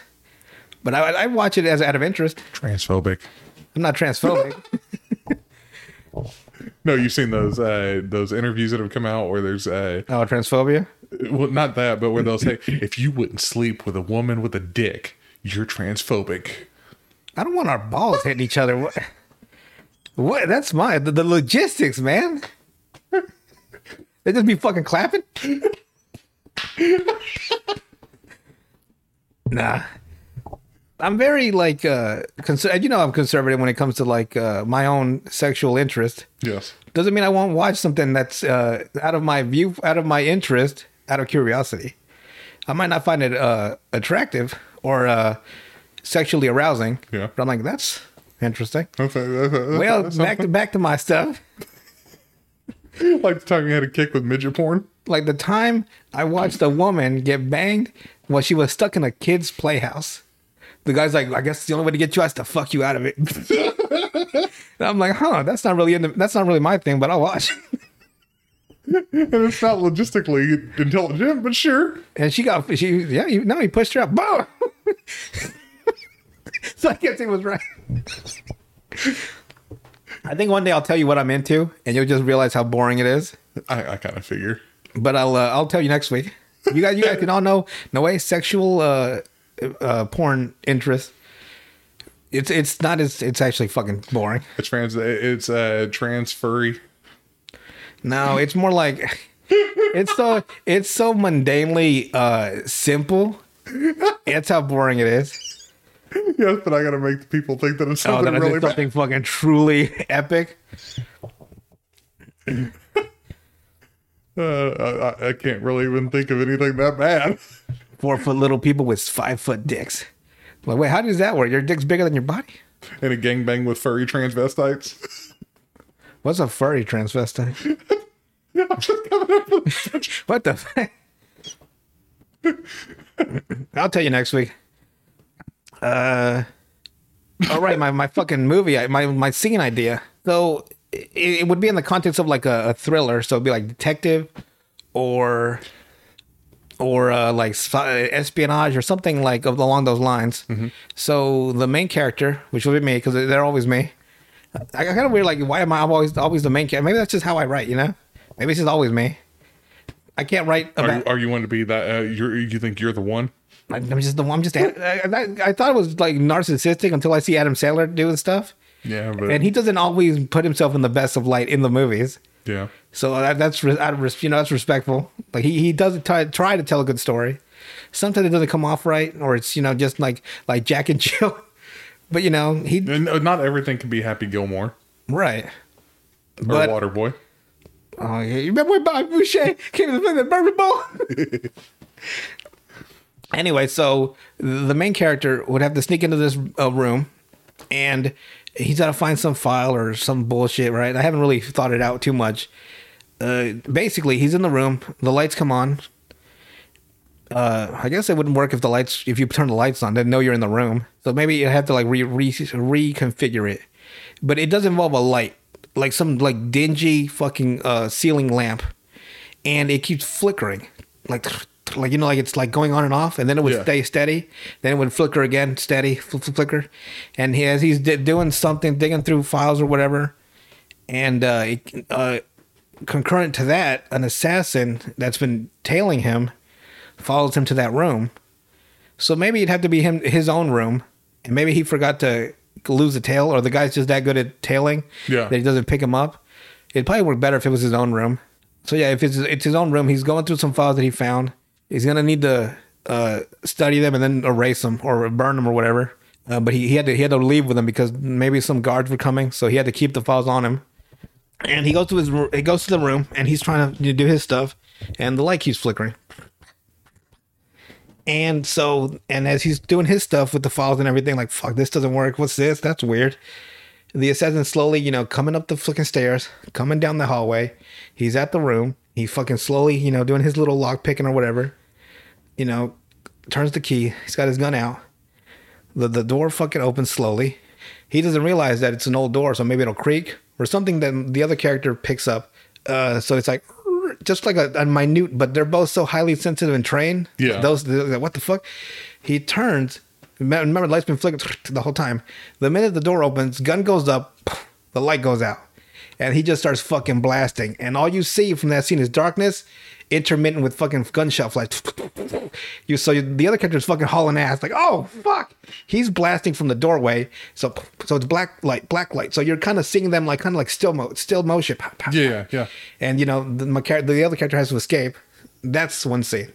But I, I watch it as out of interest. Transphobic. I'm not transphobic. No, you've seen those uh, those interviews that have come out where there's uh, oh transphobia. Well, not that, but where they'll say if you wouldn't sleep with a woman with a dick, you're transphobic. I don't want our balls hitting each other. What? What? That's my the, the logistics, man. They just be fucking clapping. Nah, I'm very like uh, conser- you know I'm conservative when it comes to like uh, my own sexual interest. Yes. Doesn't mean I won't watch something that's uh, out of my view, out of my interest, out of curiosity. I might not find it uh, attractive or uh, sexually arousing. Yeah. But I'm like that's. Interesting. Okay, that's, that's, well, that's back to back to my stuff. Like the time you had a kick with midget porn. Like the time I watched a woman get banged while she was stuck in a kid's playhouse. The guy's like, "I guess the only way to get you out is to fuck you out of it." And I'm like, "Huh? That's not really into, that's not really my thing, but I'll watch." And it's not logistically intelligent, but sure. And she got she yeah you, no he pushed her out. Boom. So I guess it was right. I think one day I'll tell you what I'm into, and you'll just realize how boring it is. I, I kind of figure, but I'll uh, I'll tell you next week. You guys, you guys can all know. No way, sexual uh, uh, porn interest. It's it's not as it's actually fucking boring. It's trans. It's uh, trans furry. No, it's more like it's so it's so mundanely uh, simple. That's how boring it is. Yes, but I gotta make the people think that it's something oh, that really something bad. Fucking truly epic. uh, I, I can't really even think of anything that bad. Four foot little people with five foot dicks. Like, wait, how does that work? Your dick's bigger than your body? And a gangbang with furry transvestites. What's a furry transvestite? I'm just coming up with what the fuck? I'll tell you next week. Uh, all right, my, my fucking movie, my, my scene idea. So it, it would be in the context of like a, a thriller. So it'd be like detective or, or uh, like espionage or something like along those lines. Mm-hmm. So the main character, which would be me, because they're always me. I kind of weird, like, why am I always always the main character? Maybe that's just how I write, you know? Maybe it's just always me. I can't write about... Are you, are you one to be that... Uh, you're, you think you're the one? I, I'm just the one. I'm just... I, I, I thought it was, like, narcissistic until I see Adam Sandler doing stuff. Yeah, but... And he doesn't always put himself in the best of light in the movies. Yeah. So that, that's, you know, that's respectful. Like, he, he does try, try to tell a good story. Sometimes it doesn't come off right, or it's, you know, just like like Jack and Jill. But, you know, he... Not everything can be Happy Gilmore. Right. Or but, Waterboy. Oh, yeah. You remember when Bob Boucher came to play the Bourbon Bowl? Anyway, so the main character would have to sneak into this uh, room, and he's got to find some file or some bullshit, right? I haven't really thought it out too much. Uh, basically, he's in the room. The lights come on. Uh, I guess it wouldn't work if the lights, if you turn the lights on, they'd know you're in the room. So maybe you have to like re, re reconfigure it. But it does involve a light, like some like dingy fucking uh, ceiling lamp, and it keeps flickering, like like you know, like it's like going on and off, and then it would yeah. stay steady, then it would flicker again, steady fl- fl- flicker, and he, as he's d- doing something, digging through files or whatever, and uh, it, uh, concurrent to that, an assassin that's been tailing him follows him to that room. So maybe it'd have to be him, his own room, and maybe he forgot to lose a tail, or the guy's just that good at tailing yeah. that he doesn't pick him up. It'd probably work better if it was his own room. So yeah, if it's, it's his own room, he's going through some files that he found. He's going to need to uh, study them and then erase them or burn them or whatever. Uh, but he, he had to he had to leave with them because maybe some guards were coming, so he had to keep the files on him. And he goes to his he goes to the room, and he's trying to do his stuff, and the light keeps flickering. And so, and as he's doing his stuff with the files and everything, like, fuck, this doesn't work. What's this? That's weird. The assassin slowly, you know, coming up the fucking stairs, coming down the hallway. He's at the room. He fucking slowly, you know, doing his little lock picking or whatever, you know, turns the key. He's got his gun out. The, the door fucking opens slowly. He doesn't realize that it's an old door, so maybe it'll creak or something that the other character picks up. Uh, so it's like... Just like a, a minute, but they're both so highly sensitive and trained. Yeah. Those, like, what the fuck? He turns. Remember, the light's been flickering the whole time. The minute the door opens, gun goes up, the light goes out. And he just starts fucking blasting. And all you see from that scene is darkness, intermittent with fucking gunshot flash. You, so you, the other character's fucking hauling ass. Like, oh, fuck. He's blasting from the doorway. So so it's black light, black light. So you're kind of seeing them like kind of like still, mo- still motion. Pow, pow, yeah, pow. yeah. And, you know, the, my, the other character has to escape. That's one scene.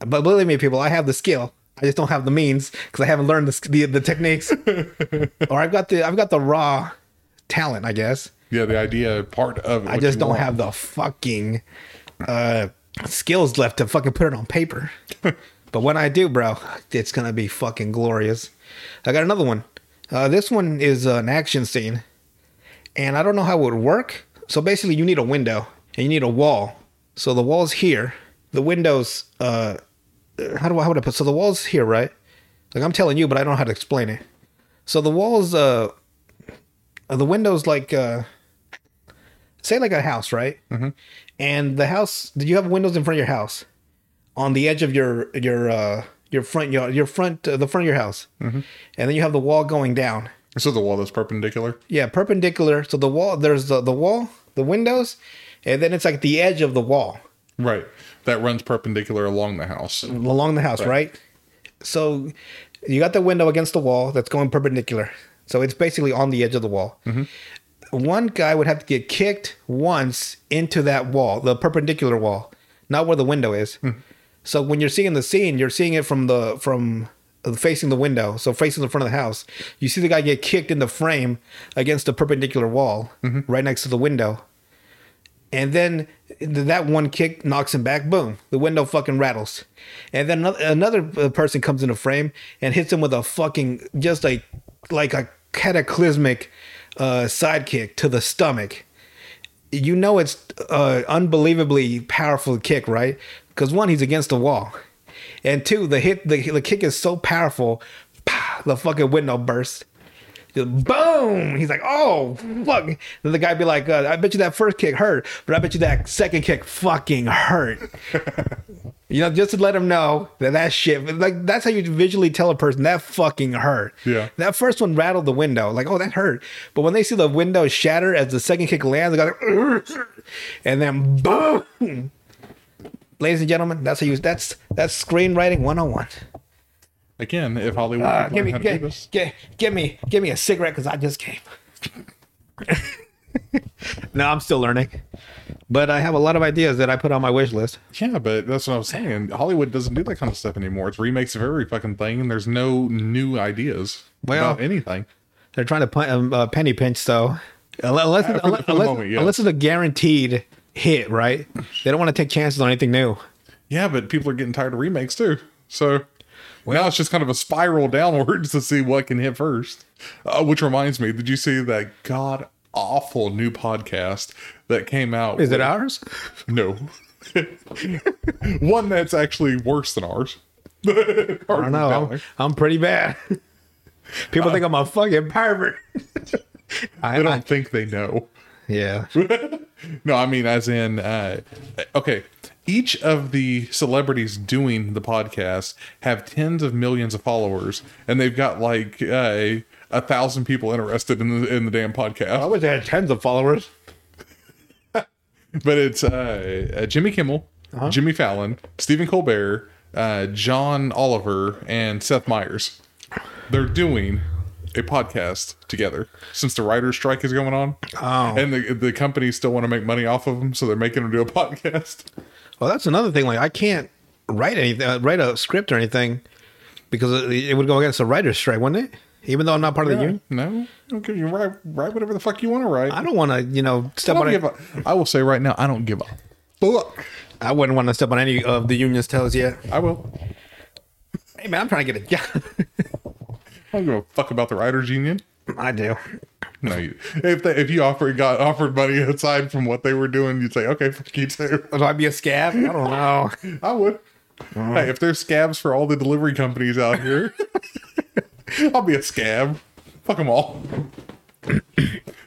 But believe me, people, I have the skill. I just don't have the means because I haven't learned the, the, the techniques. Or I've got the I've got the raw... talent, I guess. Yeah, the idea part of it. I just don't want. have the fucking uh, skills left to fucking put it on paper. But when I do, bro, it's gonna be fucking glorious. I got another one. Uh, this one is uh, an action scene, and I don't know how it would work. So basically, you need a window and you need a wall. So the wall's here. The window's uh, how do I how would I put? So the wall's here, right? Like I'm telling you, but I don't know how to explain it. So the wall's uh. The window's like, uh, say like a house, right? Mm-hmm. And the house, you have windows in front of your house, on the edge of your your uh, your front yard, your front uh, the front of your house, mm-hmm. and then you have the wall going down. So the wall that's perpendicular. Yeah, perpendicular. So the wall, there's the, the wall, the windows, and then it's like the edge of the wall. Right, that runs perpendicular along the house. Along the house, right? right? So you got the window against the wall that's going perpendicular. So it's basically on the edge of the wall. Mm-hmm. One guy would have to get kicked once into that wall, the perpendicular wall, not where the window is. Mm-hmm. So when you're seeing the scene, you're seeing it from the from facing the window, so facing the front of the house. You see the guy get kicked in the frame against the perpendicular wall mm-hmm. right next to the window. And then that one kick knocks him back. Boom. The window fucking rattles. And then another person comes into frame and hits him with a fucking, just a, like a, cataclysmic uh, sidekick to the stomach. You know it's uh, unbelievably powerful kick, right? Because one, he's against the wall, and two, the hit, the, the kick is so powerful, pow, the fucking window bursts. He goes, boom! He's like, oh, fuck. And then the guy be like, uh, I bet you that first kick hurt, but I bet you that second kick fucking hurt. You know, just to let him know that that shit, like, that's how you visually tell a person, that fucking hurt. Yeah. That first one rattled the window. Like, oh, that hurt. But when they see the window shatter as the second kick lands, they go, like, and then boom! Ladies and gentlemen, that's how you, that's, that's screenwriting one oh one. Again, if Hollywood uh, give me, get, do get, get me, give me a cigarette because I just came. No, I'm still learning, but I have a lot of ideas that I put on my wish list. Yeah, but that's what I'm saying. Hollywood doesn't do that kind of stuff anymore. It's remakes of every fucking thing, and there's no new ideas well, about anything. They're trying to um, uh, penny pinch, so unless, yeah, unless, unless, moment, yeah. unless it's a guaranteed hit, right? They don't want to take chances on anything new. Yeah, but people are getting tired of remakes too, so. Well, now it's just kind of a spiral downwards to see what can hit first. Uh, which reminds me, did you see that god awful new podcast that came out? Is with, it ours? No. One that's actually worse than ours. I don't know. I'm, I'm pretty bad. People uh, think I'm a fucking pervert. I they don't I, think they know. Yeah. No, I mean, as in, uh, okay. Each of the celebrities doing the podcast have tens of millions of followers, and they've got like uh, a thousand people interested in the in the damn podcast. I wish they had tens of followers. But it's uh, uh, Jimmy Kimmel, uh-huh. Jimmy Fallon, Stephen Colbert, uh, John Oliver, and Seth Meyers. They're doing a podcast together since the writer's strike is going on. Oh. And the the companies still want to make money off of them, so they're making them do a podcast. Well, that's another thing. Like, I can't write anything, write a script or anything, because it would go against the writer's strike, wouldn't it? Even though I'm not part yeah, of the union. No, okay, you write write whatever the fuck you want to write. I don't want to, you know, step I on. Give a, I will say right now, I don't give a fuck. I wouldn't want to step on any of the union's toes yet. I will. Hey man, I'm trying to get a job. I don't give a fuck about the writers' union. I do. No, you, if they, if you offered got offered money aside from what they were doing, you'd say, okay, fuck you too. Would I be a scab? I don't know. I would. Mm. Hey, if there's scabs for all the delivery companies out here, I'll be a scab. Fuck them all.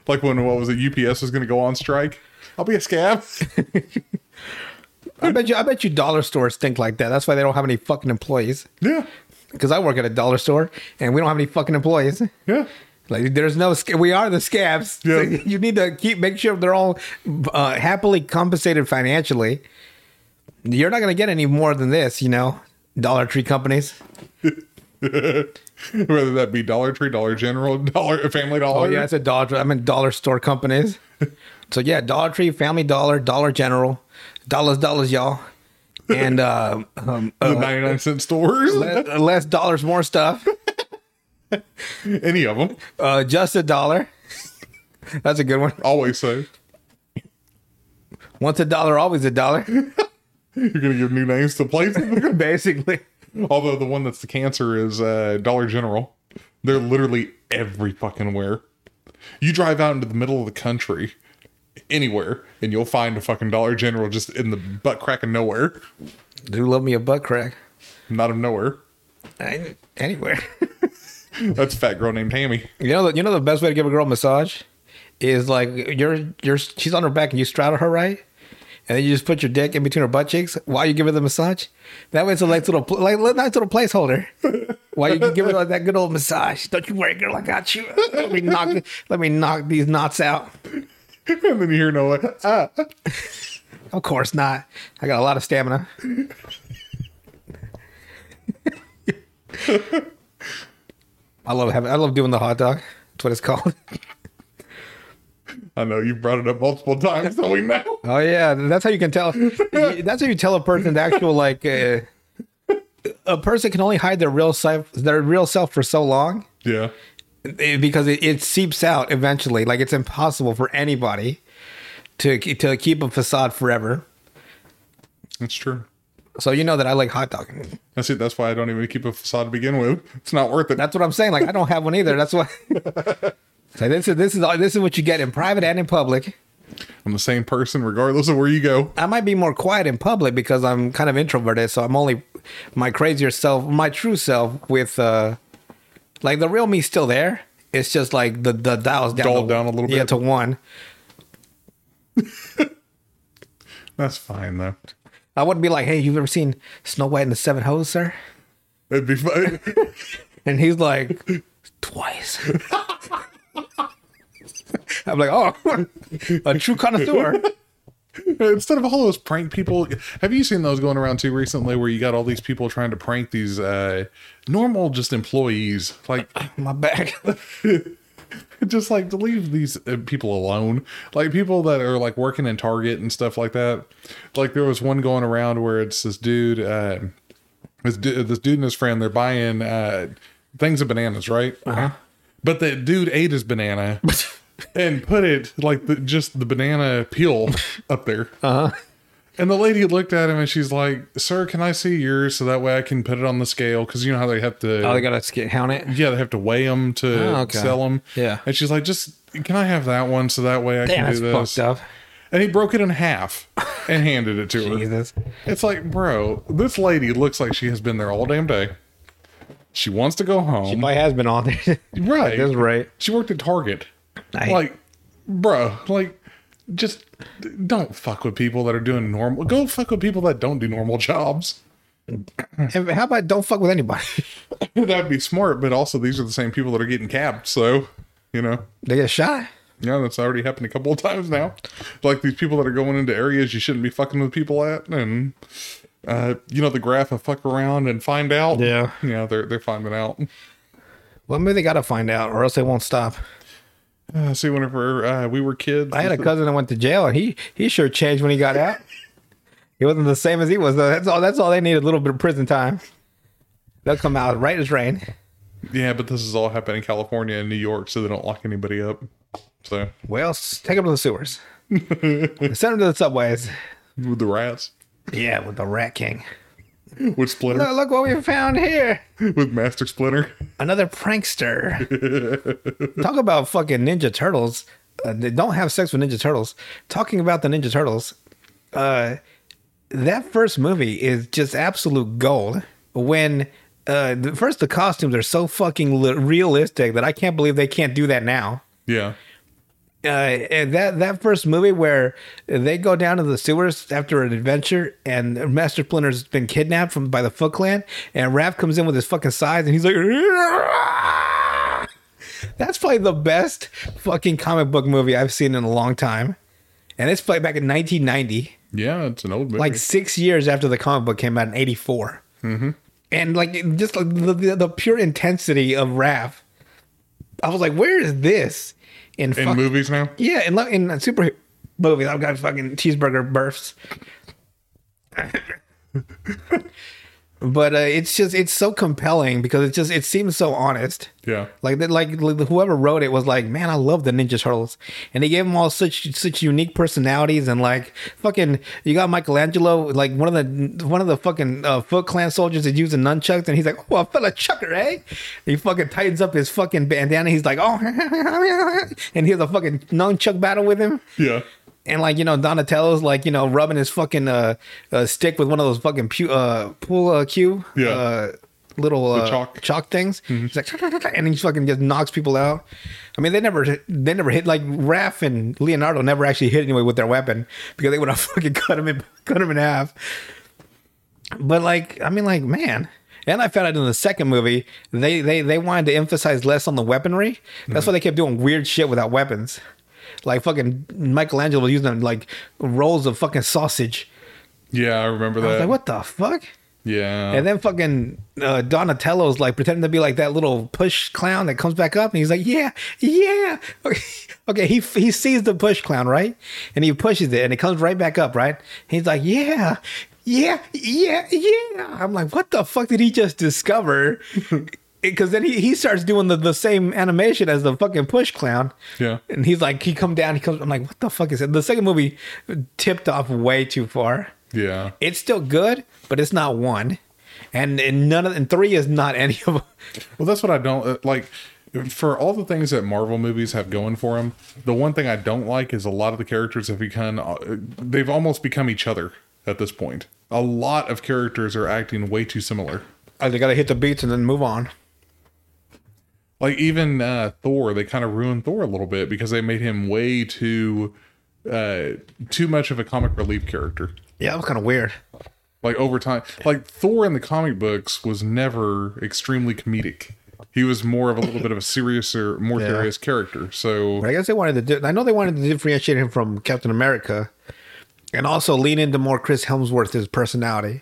Like when, what was it, U P S was going to go on strike? I'll be a scab. I bet you I bet you dollar stores think like that. That's why they don't have any fucking employees. Yeah. Because I work at a dollar store, and we don't have any fucking employees. Yeah. Like, there's no... We are the scabs. Yeah. So you need to keep... Make sure they're all uh, happily compensated financially. You're not going to get any more than this, you know? Dollar Tree companies. Whether that be Dollar Tree, Dollar General, Dollar Family Dollar. Oh, yeah, it's a Dollar Tree. I mean, dollar store companies. So, yeah, Dollar Tree, Family Dollar, Dollar General. Dollars, dollars, y'all. And uh, um, the uh, ninety-nine cent stores. Less, less dollars, more stuff. Any of them. Uh, just a dollar. That's a good one. Always so. Once a dollar, always a dollar. You're going to give new names to places? Basically. Although the one that's the cancer is uh, Dollar General. They're literally every fucking where. You drive out into the middle of the country, anywhere, and you'll find a fucking Dollar General just in the butt crack of nowhere. Do love me a butt crack. Not of nowhere. I, anywhere. That's a fat girl named Tammy. You know, the, you know the best way to give a girl a massage is like you're you're she's on her back and you straddle her right, and then you just put your dick in between her butt cheeks while you give her the massage. That way it's a nice little like nice little placeholder. While you can give her like that good old massage. Don't you worry, girl, I got you. Let me knock let me knock these knots out. And then you hear no one. Ah. Of course not. I got a lot of stamina. I love having. I love doing the hot dog. That's what it's called. I know you brought it up multiple times, so we know. Oh yeah, that's how you can tell. That's how you tell a person the actual like. Uh, a person can only hide their real self, their real self, for so long. Yeah. It, because it, it seeps out eventually. Like it's impossible for anybody to to keep a facade forever. That's true. So you know that I like hot dog. That's it. That's why I don't even keep a facade to begin with. It's not worth it. That's what I'm saying. Like I don't have one either. That's why. So this is this is this is what you get in private and in public. I'm the same person regardless of where you go. I might be more quiet in public because I'm kind of introverted. So I'm only my crazier self, my true self. With uh, like the real me's still there. It's just like the, the dial's down, Dolled to, down a little bit. Yeah, to one. That's fine, though. I wouldn't be like, hey, you've ever seen Snow White and the Seven Hoes, sir? That'd be fine. And he's like, twice. I'm like, oh, a true connoisseur. Instead of all those prank people, have you seen those going around too recently where you got all these people trying to prank these uh, normal just employees? Like, my back. Just like to leave these people alone. Like people that are like working in Target and stuff like that. Like there was one going around where it's this dude, uh, this, du- this dude and his friend, they're buying uh, things of bananas, right? Uh-huh. But the dude ate his banana. And put it like the, just the banana peel up there. Uh huh. And the lady looked at him and she's like, "Sir, can I see yours so that way I can put it on the scale?" Because you know how they have to. Oh, they gotta count it. Yeah, they have to weigh them to oh, okay. sell them. Yeah. And she's like, "Just can I have that one so that way I Damn, can do this?" That's fucked up. And he broke it in half and handed it to Jesus. her. Jesus. It's like, bro, this lady looks like she has been there all damn day. She wants to go home. She probably has been all day. Right. That's right. She worked at Target. I, like, bro, like, just don't fuck with people that are doing normal. Go fuck with people that don't do normal jobs. And how about don't fuck with anybody? That'd be smart, but also these are the same people that are getting capped, so, you know. They get shot. Yeah, that's already happened a couple of times now. Like, these people that are going into areas you shouldn't be fucking with people at, and, uh, you know, the graph of fuck around and find out. Yeah. Yeah, they're, they're finding out. Well, maybe they gotta find out, or else they won't stop. Uh, see, whenever uh, we were kids, I had a cousin that went to jail, and he he sure changed when he got out. He wasn't the same as he was, though. That's all. That's all they needed—a little bit of prison time. They'll come out right as rain. Yeah, but this is all happening in California and New York, so they don't lock anybody up. So, well, take them to the sewers. Send them to the subways with the rats. Yeah, with the Rat King. With Splinter. Look, look what we found here. With Master Splinter. Another prankster. Talk about fucking Ninja Turtles. Uh, they don't have sex with Ninja Turtles. Talking about the Ninja Turtles, uh, that first movie is just absolute gold. When, uh, the, first, the costumes are so fucking li- realistic that I can't believe they can't do that now. Yeah. Uh, and that, that first movie where they go down to the sewers after an adventure and Master Splinter's been kidnapped from by the Foot Clan and Raph comes in with his fucking size and he's like, Aah! That's probably the best fucking comic book movie I've seen in a long time. And it's played back in nineteen ninety. Yeah, it's an old movie. Like six years after the comic book came out in eighty-four. Mm-hmm. And like just like the, the, the pure intensity of Raph. I was like, where is this? In, fucking, in movies now? Yeah, in, in super movies. I've got fucking cheeseburger burfs. But uh, it's just, it's so compelling because it just, it seems so honest. Yeah. Like, like whoever wrote it was like, man, I love the Ninja Turtles. And they gave them all such, such unique personalities and like fucking, you got Michelangelo, like one of the, one of the fucking uh, Foot Clan soldiers is using nunchucks and he's like, oh, I felt a chucker, eh? And he fucking tightens up his fucking bandana. He's like, oh, and he has a fucking nunchuck battle with him. Yeah. And like, you know, Donatello's like, you know, rubbing his fucking uh, uh, stick with one of those fucking pu- uh, pool uh, cue yeah. uh, little uh, chalk. chalk things. Mm-hmm. He's like, and he fucking just knocks people out. I mean, they never they never hit, like Raph and Leonardo never actually hit anyway with their weapon because they would have fucking cut him in, cut him in half. But like, I mean, like, man. And I found out in the second movie, they, they, they wanted to emphasize less on the weaponry. That's mm-hmm. why they kept doing weird shit without weapons. Like fucking Michelangelo was using like rolls of fucking sausage. Yeah, I remember that. I was like, what the fuck? Yeah. And then fucking uh, Donatello's like pretending to be like that little push clown that comes back up, and he's like, yeah, yeah. Okay, okay he he sees the push clown, right? And he pushes it, and it comes right back up, right? He's like, yeah, yeah, yeah, yeah. I'm like, what the fuck did he just discover? Because then he, he starts doing the, the same animation as the fucking push clown. Yeah. And he's like, he come down, he comes, I'm like, what the fuck is it? The second movie tipped off way too far. Yeah. It's still good, but it's not one. And, and none of, and three is not any of them. Well, that's what I don't, like, for all the things that Marvel movies have going for them, the one thing I don't like is a lot of the characters have become, they've almost become each other at this point. A lot of characters are acting way too similar. Oh, they got to hit the beats and then move on. Like even uh, Thor, they kind of ruined Thor a little bit because they made him way too uh, too much of a comic relief character. Yeah, that was kind of weird. Like over time, like Thor in the comic books was never extremely comedic. He was more of a little bit of a seriouser, more yeah. serious character. So but I guess they wanted to. Di- I know they wanted to differentiate him from Captain America, and also lean into more Chris Hemsworth's personality.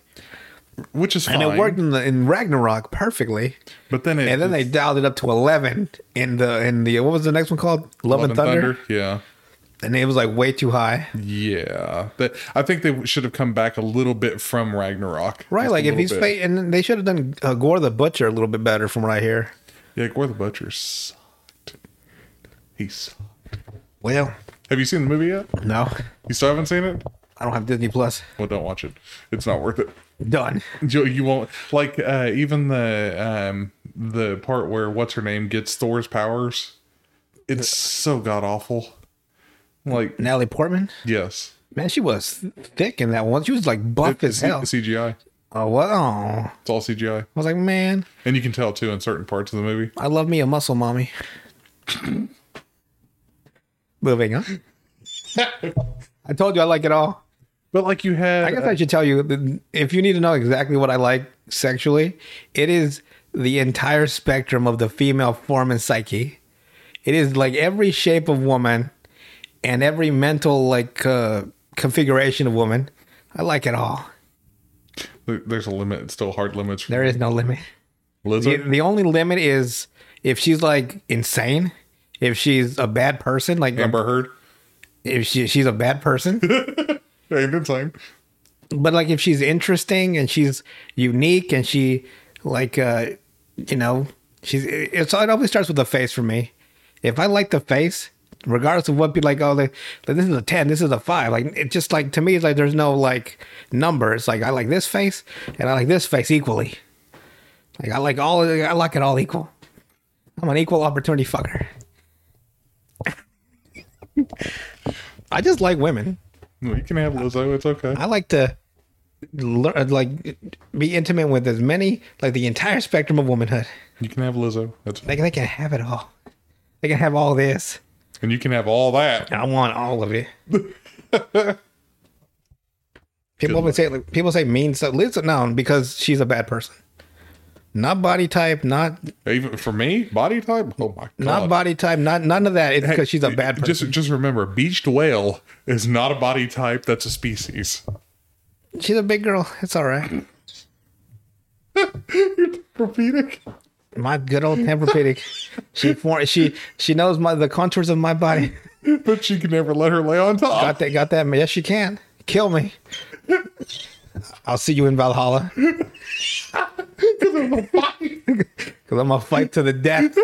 Which is fine. And it worked in, the, in Ragnarok perfectly. But then it, and then they dialed it up to eleven in the in the what was the next one called? Love, Love and Thunder? Thunder. Yeah. And it was like way too high. Yeah. That, I think they should have come back a little bit from Ragnarok. Right, like if he's fake, and they should have done uh, Gore the Butcher a little bit better from what I hear. Yeah, Gore the Butcher sucked. He sucked. Well, have you seen the movie yet? No. You still haven't seen it? I don't have Disney Plus. Well, don't watch it. It's not worth it. Done. You, you won't like uh, even the um, the part where what's her name gets Thor's powers. It's so god awful. Like Natalie Portman. Yes, man, she was thick in that one. She was like buff it, as hell. C G I. Oh, wow. It's all C G I. I was like, man. And you can tell too in certain parts of the movie. I love me a muscle mommy. Moving on. I told you I like it all. But like you had... I guess I should tell you, that if you need to know exactly what I like sexually, it is the entire spectrum of the female form and psyche. It is like every shape of woman and every mental like uh, configuration of woman. I like it all. There's a limit. It's still hard limits. There is no limit. Lizard? The, the only limit is if she's like insane, if she's a bad person. Like Amber Heard? If she, she's a bad person. Ain't insane. But like if she's interesting and she's unique and she like uh you know she's it's it always starts with the face for me. If I like the face, regardless of what people like, oh they, like, this is a ten, this is a five, like it just like to me it's like there's no like number. It's like I like this face and I like this face equally. Like I like all I like it all equal. I'm an equal opportunity fucker. I just like women. You can have Lizzo. It's okay. I like to learn, like be intimate with as many, like the entire spectrum of womanhood. You can have Lizzo. That's they, they can have it all. They can have all this. And you can have all that. I want all of it. People always say like, people say mean stuff. Lizzo, no, because she's a bad person. Not body type, not even for me. Body type, oh my god! Not body type, not none of that. It's because hey, she's a bad person. Just, just remember, beached whale is not a body type. That's a species. She's a big girl. It's all right. You're temperpedic. My good old temperpedic. she for, she she knows my the contours of my body, but she can never let her lay on top. Got that? Got that? Yes, she can. Kill me. I'll see you in Valhalla. Because I'm a fight. Because I'm a fight to the death.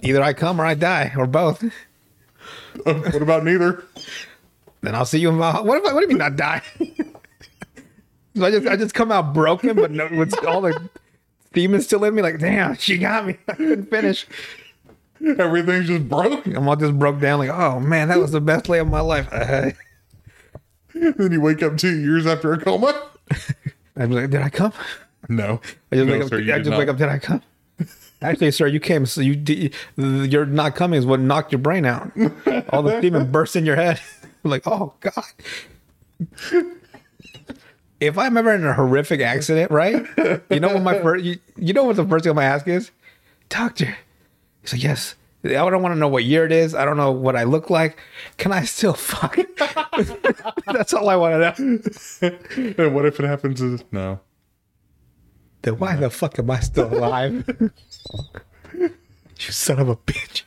Either I come or I die, or both. Uh, what about neither? Then I'll see you in Valhalla. What if I, what do you mean not die? So I just I just come out broken, but no, with all the demons still in me. Like damn, she got me. I couldn't finish. Everything's just broke. I'm all just broke down. Like oh man, that was the best day of my life. Uh, Then you wake up two years after a coma. I'm like, did I come? No. I just, no, wake, up, sir, I just wake up. Did I come? Actually, sir, you came. So you did, your not coming is what knocked your brain out. All the demon bursts in your head. I'm like, oh god. If I'm ever in a horrific accident, right? You know what my first, you, you know what the first thing I'm gonna ask is, doctor. He's like, yes. I don't want to know what year it is. I don't know what I look like. Can I still fuck? That's all I want to know. And what if it happens is no? Then why no. the fuck am I still alive? You son of a bitch.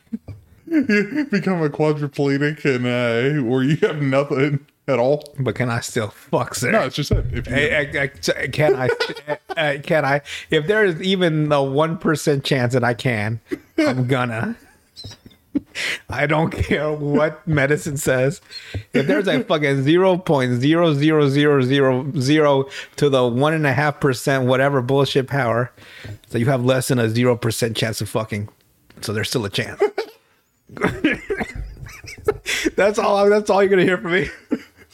You become a quadriplegic and uh, where you have nothing at all. But can I still fuck, sir? No, it's just that. If you I, I, I, can I? uh, can I? If there is even the one percent chance that I can, I'm gonna. I don't care what medicine says. If there's a fucking zero point zero zero zero zero zero to the one and a half percent whatever bullshit power, so you have less than a zero percent chance of fucking. So there's still a chance. That's all. That's all you're gonna hear from me.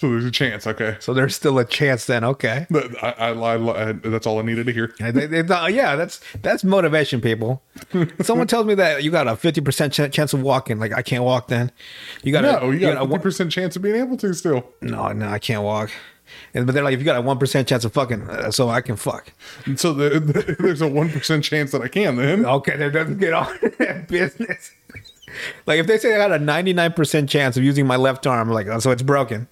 So there's a chance. Okay. So there's still a chance then. Okay. I, I, I, I, that's all I needed to hear. Yeah. That's, that's motivation, people. Someone tells me that you got a fifty percent chance of walking. Like, I can't walk then. You got no, a, you got a one percent chance of being able to still. No, no, I can't walk. And, but they're like, if you got a one percent chance of fucking, uh, so I can fuck. And so the, the, there's a one percent chance that I can then. Okay. That doesn't get all that business. Like, if they say I got a ninety-nine percent chance of using my left arm, like, oh, so it's broken.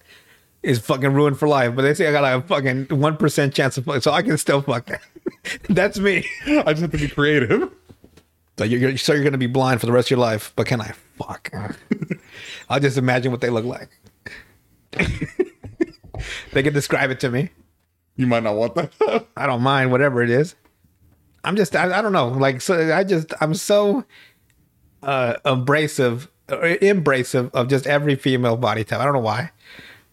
Is fucking ruined for life, but they say I got like a fucking one percent chance of fuck, so I can still fuck that. That's me. I just have to be creative. So you're, so you're gonna be blind for the rest of your life, but can I fuck? I'll just imagine what they look like. They can describe it to me. You might not want that. I don't mind, whatever it is. I'm just, I, I don't know. Like, so I just, I'm so uh, abrasive, embracive of just every female body type. I don't know why.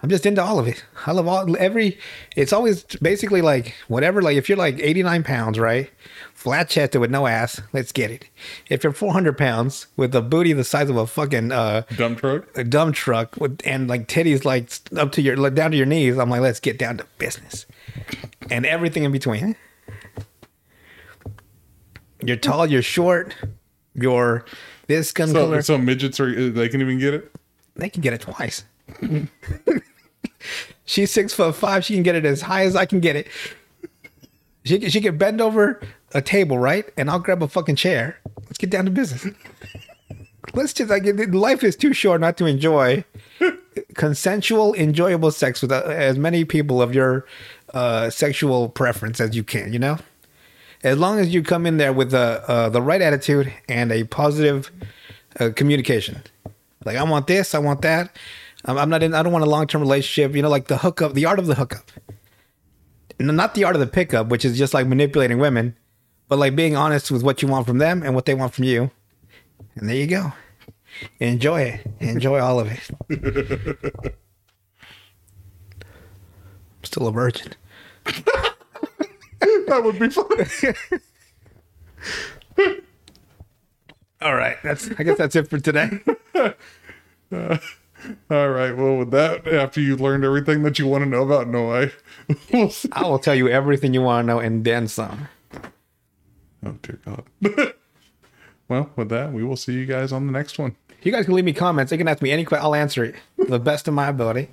I'm just into all of it. I love all every. It's always basically like whatever. Like if you're like eighty-nine pounds, right, flat chested with no ass, let's get it. If you're four hundred pounds with a booty the size of a fucking uh, dump truck, a dump truck, with and like titties like up to your down to your knees, I'm like, let's get down to business, and everything in between. You're tall. You're short. You're this skin so, color. So midgets are. They can even get it. They can get it twice. She's six foot five. She can get it as high as I can get it. She can, she can bend over a table, right? And I'll grab a fucking chair. Let's get down to business. Let's just like life is too short not to enjoy consensual, enjoyable sex with as many people of your uh, sexual preference as you can. You know, as long as you come in there with the uh, the right attitude and a positive uh, communication. Like I want this, I want that. I'm not in, I don't want a long-term relationship, you know, like the hookup, the art of the hookup, not the art of the pickup, which is just like manipulating women, but like being honest with what you want from them and what they want from you. And there you go. Enjoy it. Enjoy all of it. I'm still a virgin. That would be fun. All right. That's, I guess that's it for today. Uh. All right. Well, with that, after you learned everything that you want to know about Noah, we'll I will tell you everything you want to know and then some. Oh, dear God. Well, with that, we will see you guys on the next one. You guys can leave me comments. They can ask me any question. I'll answer it to the best of my ability.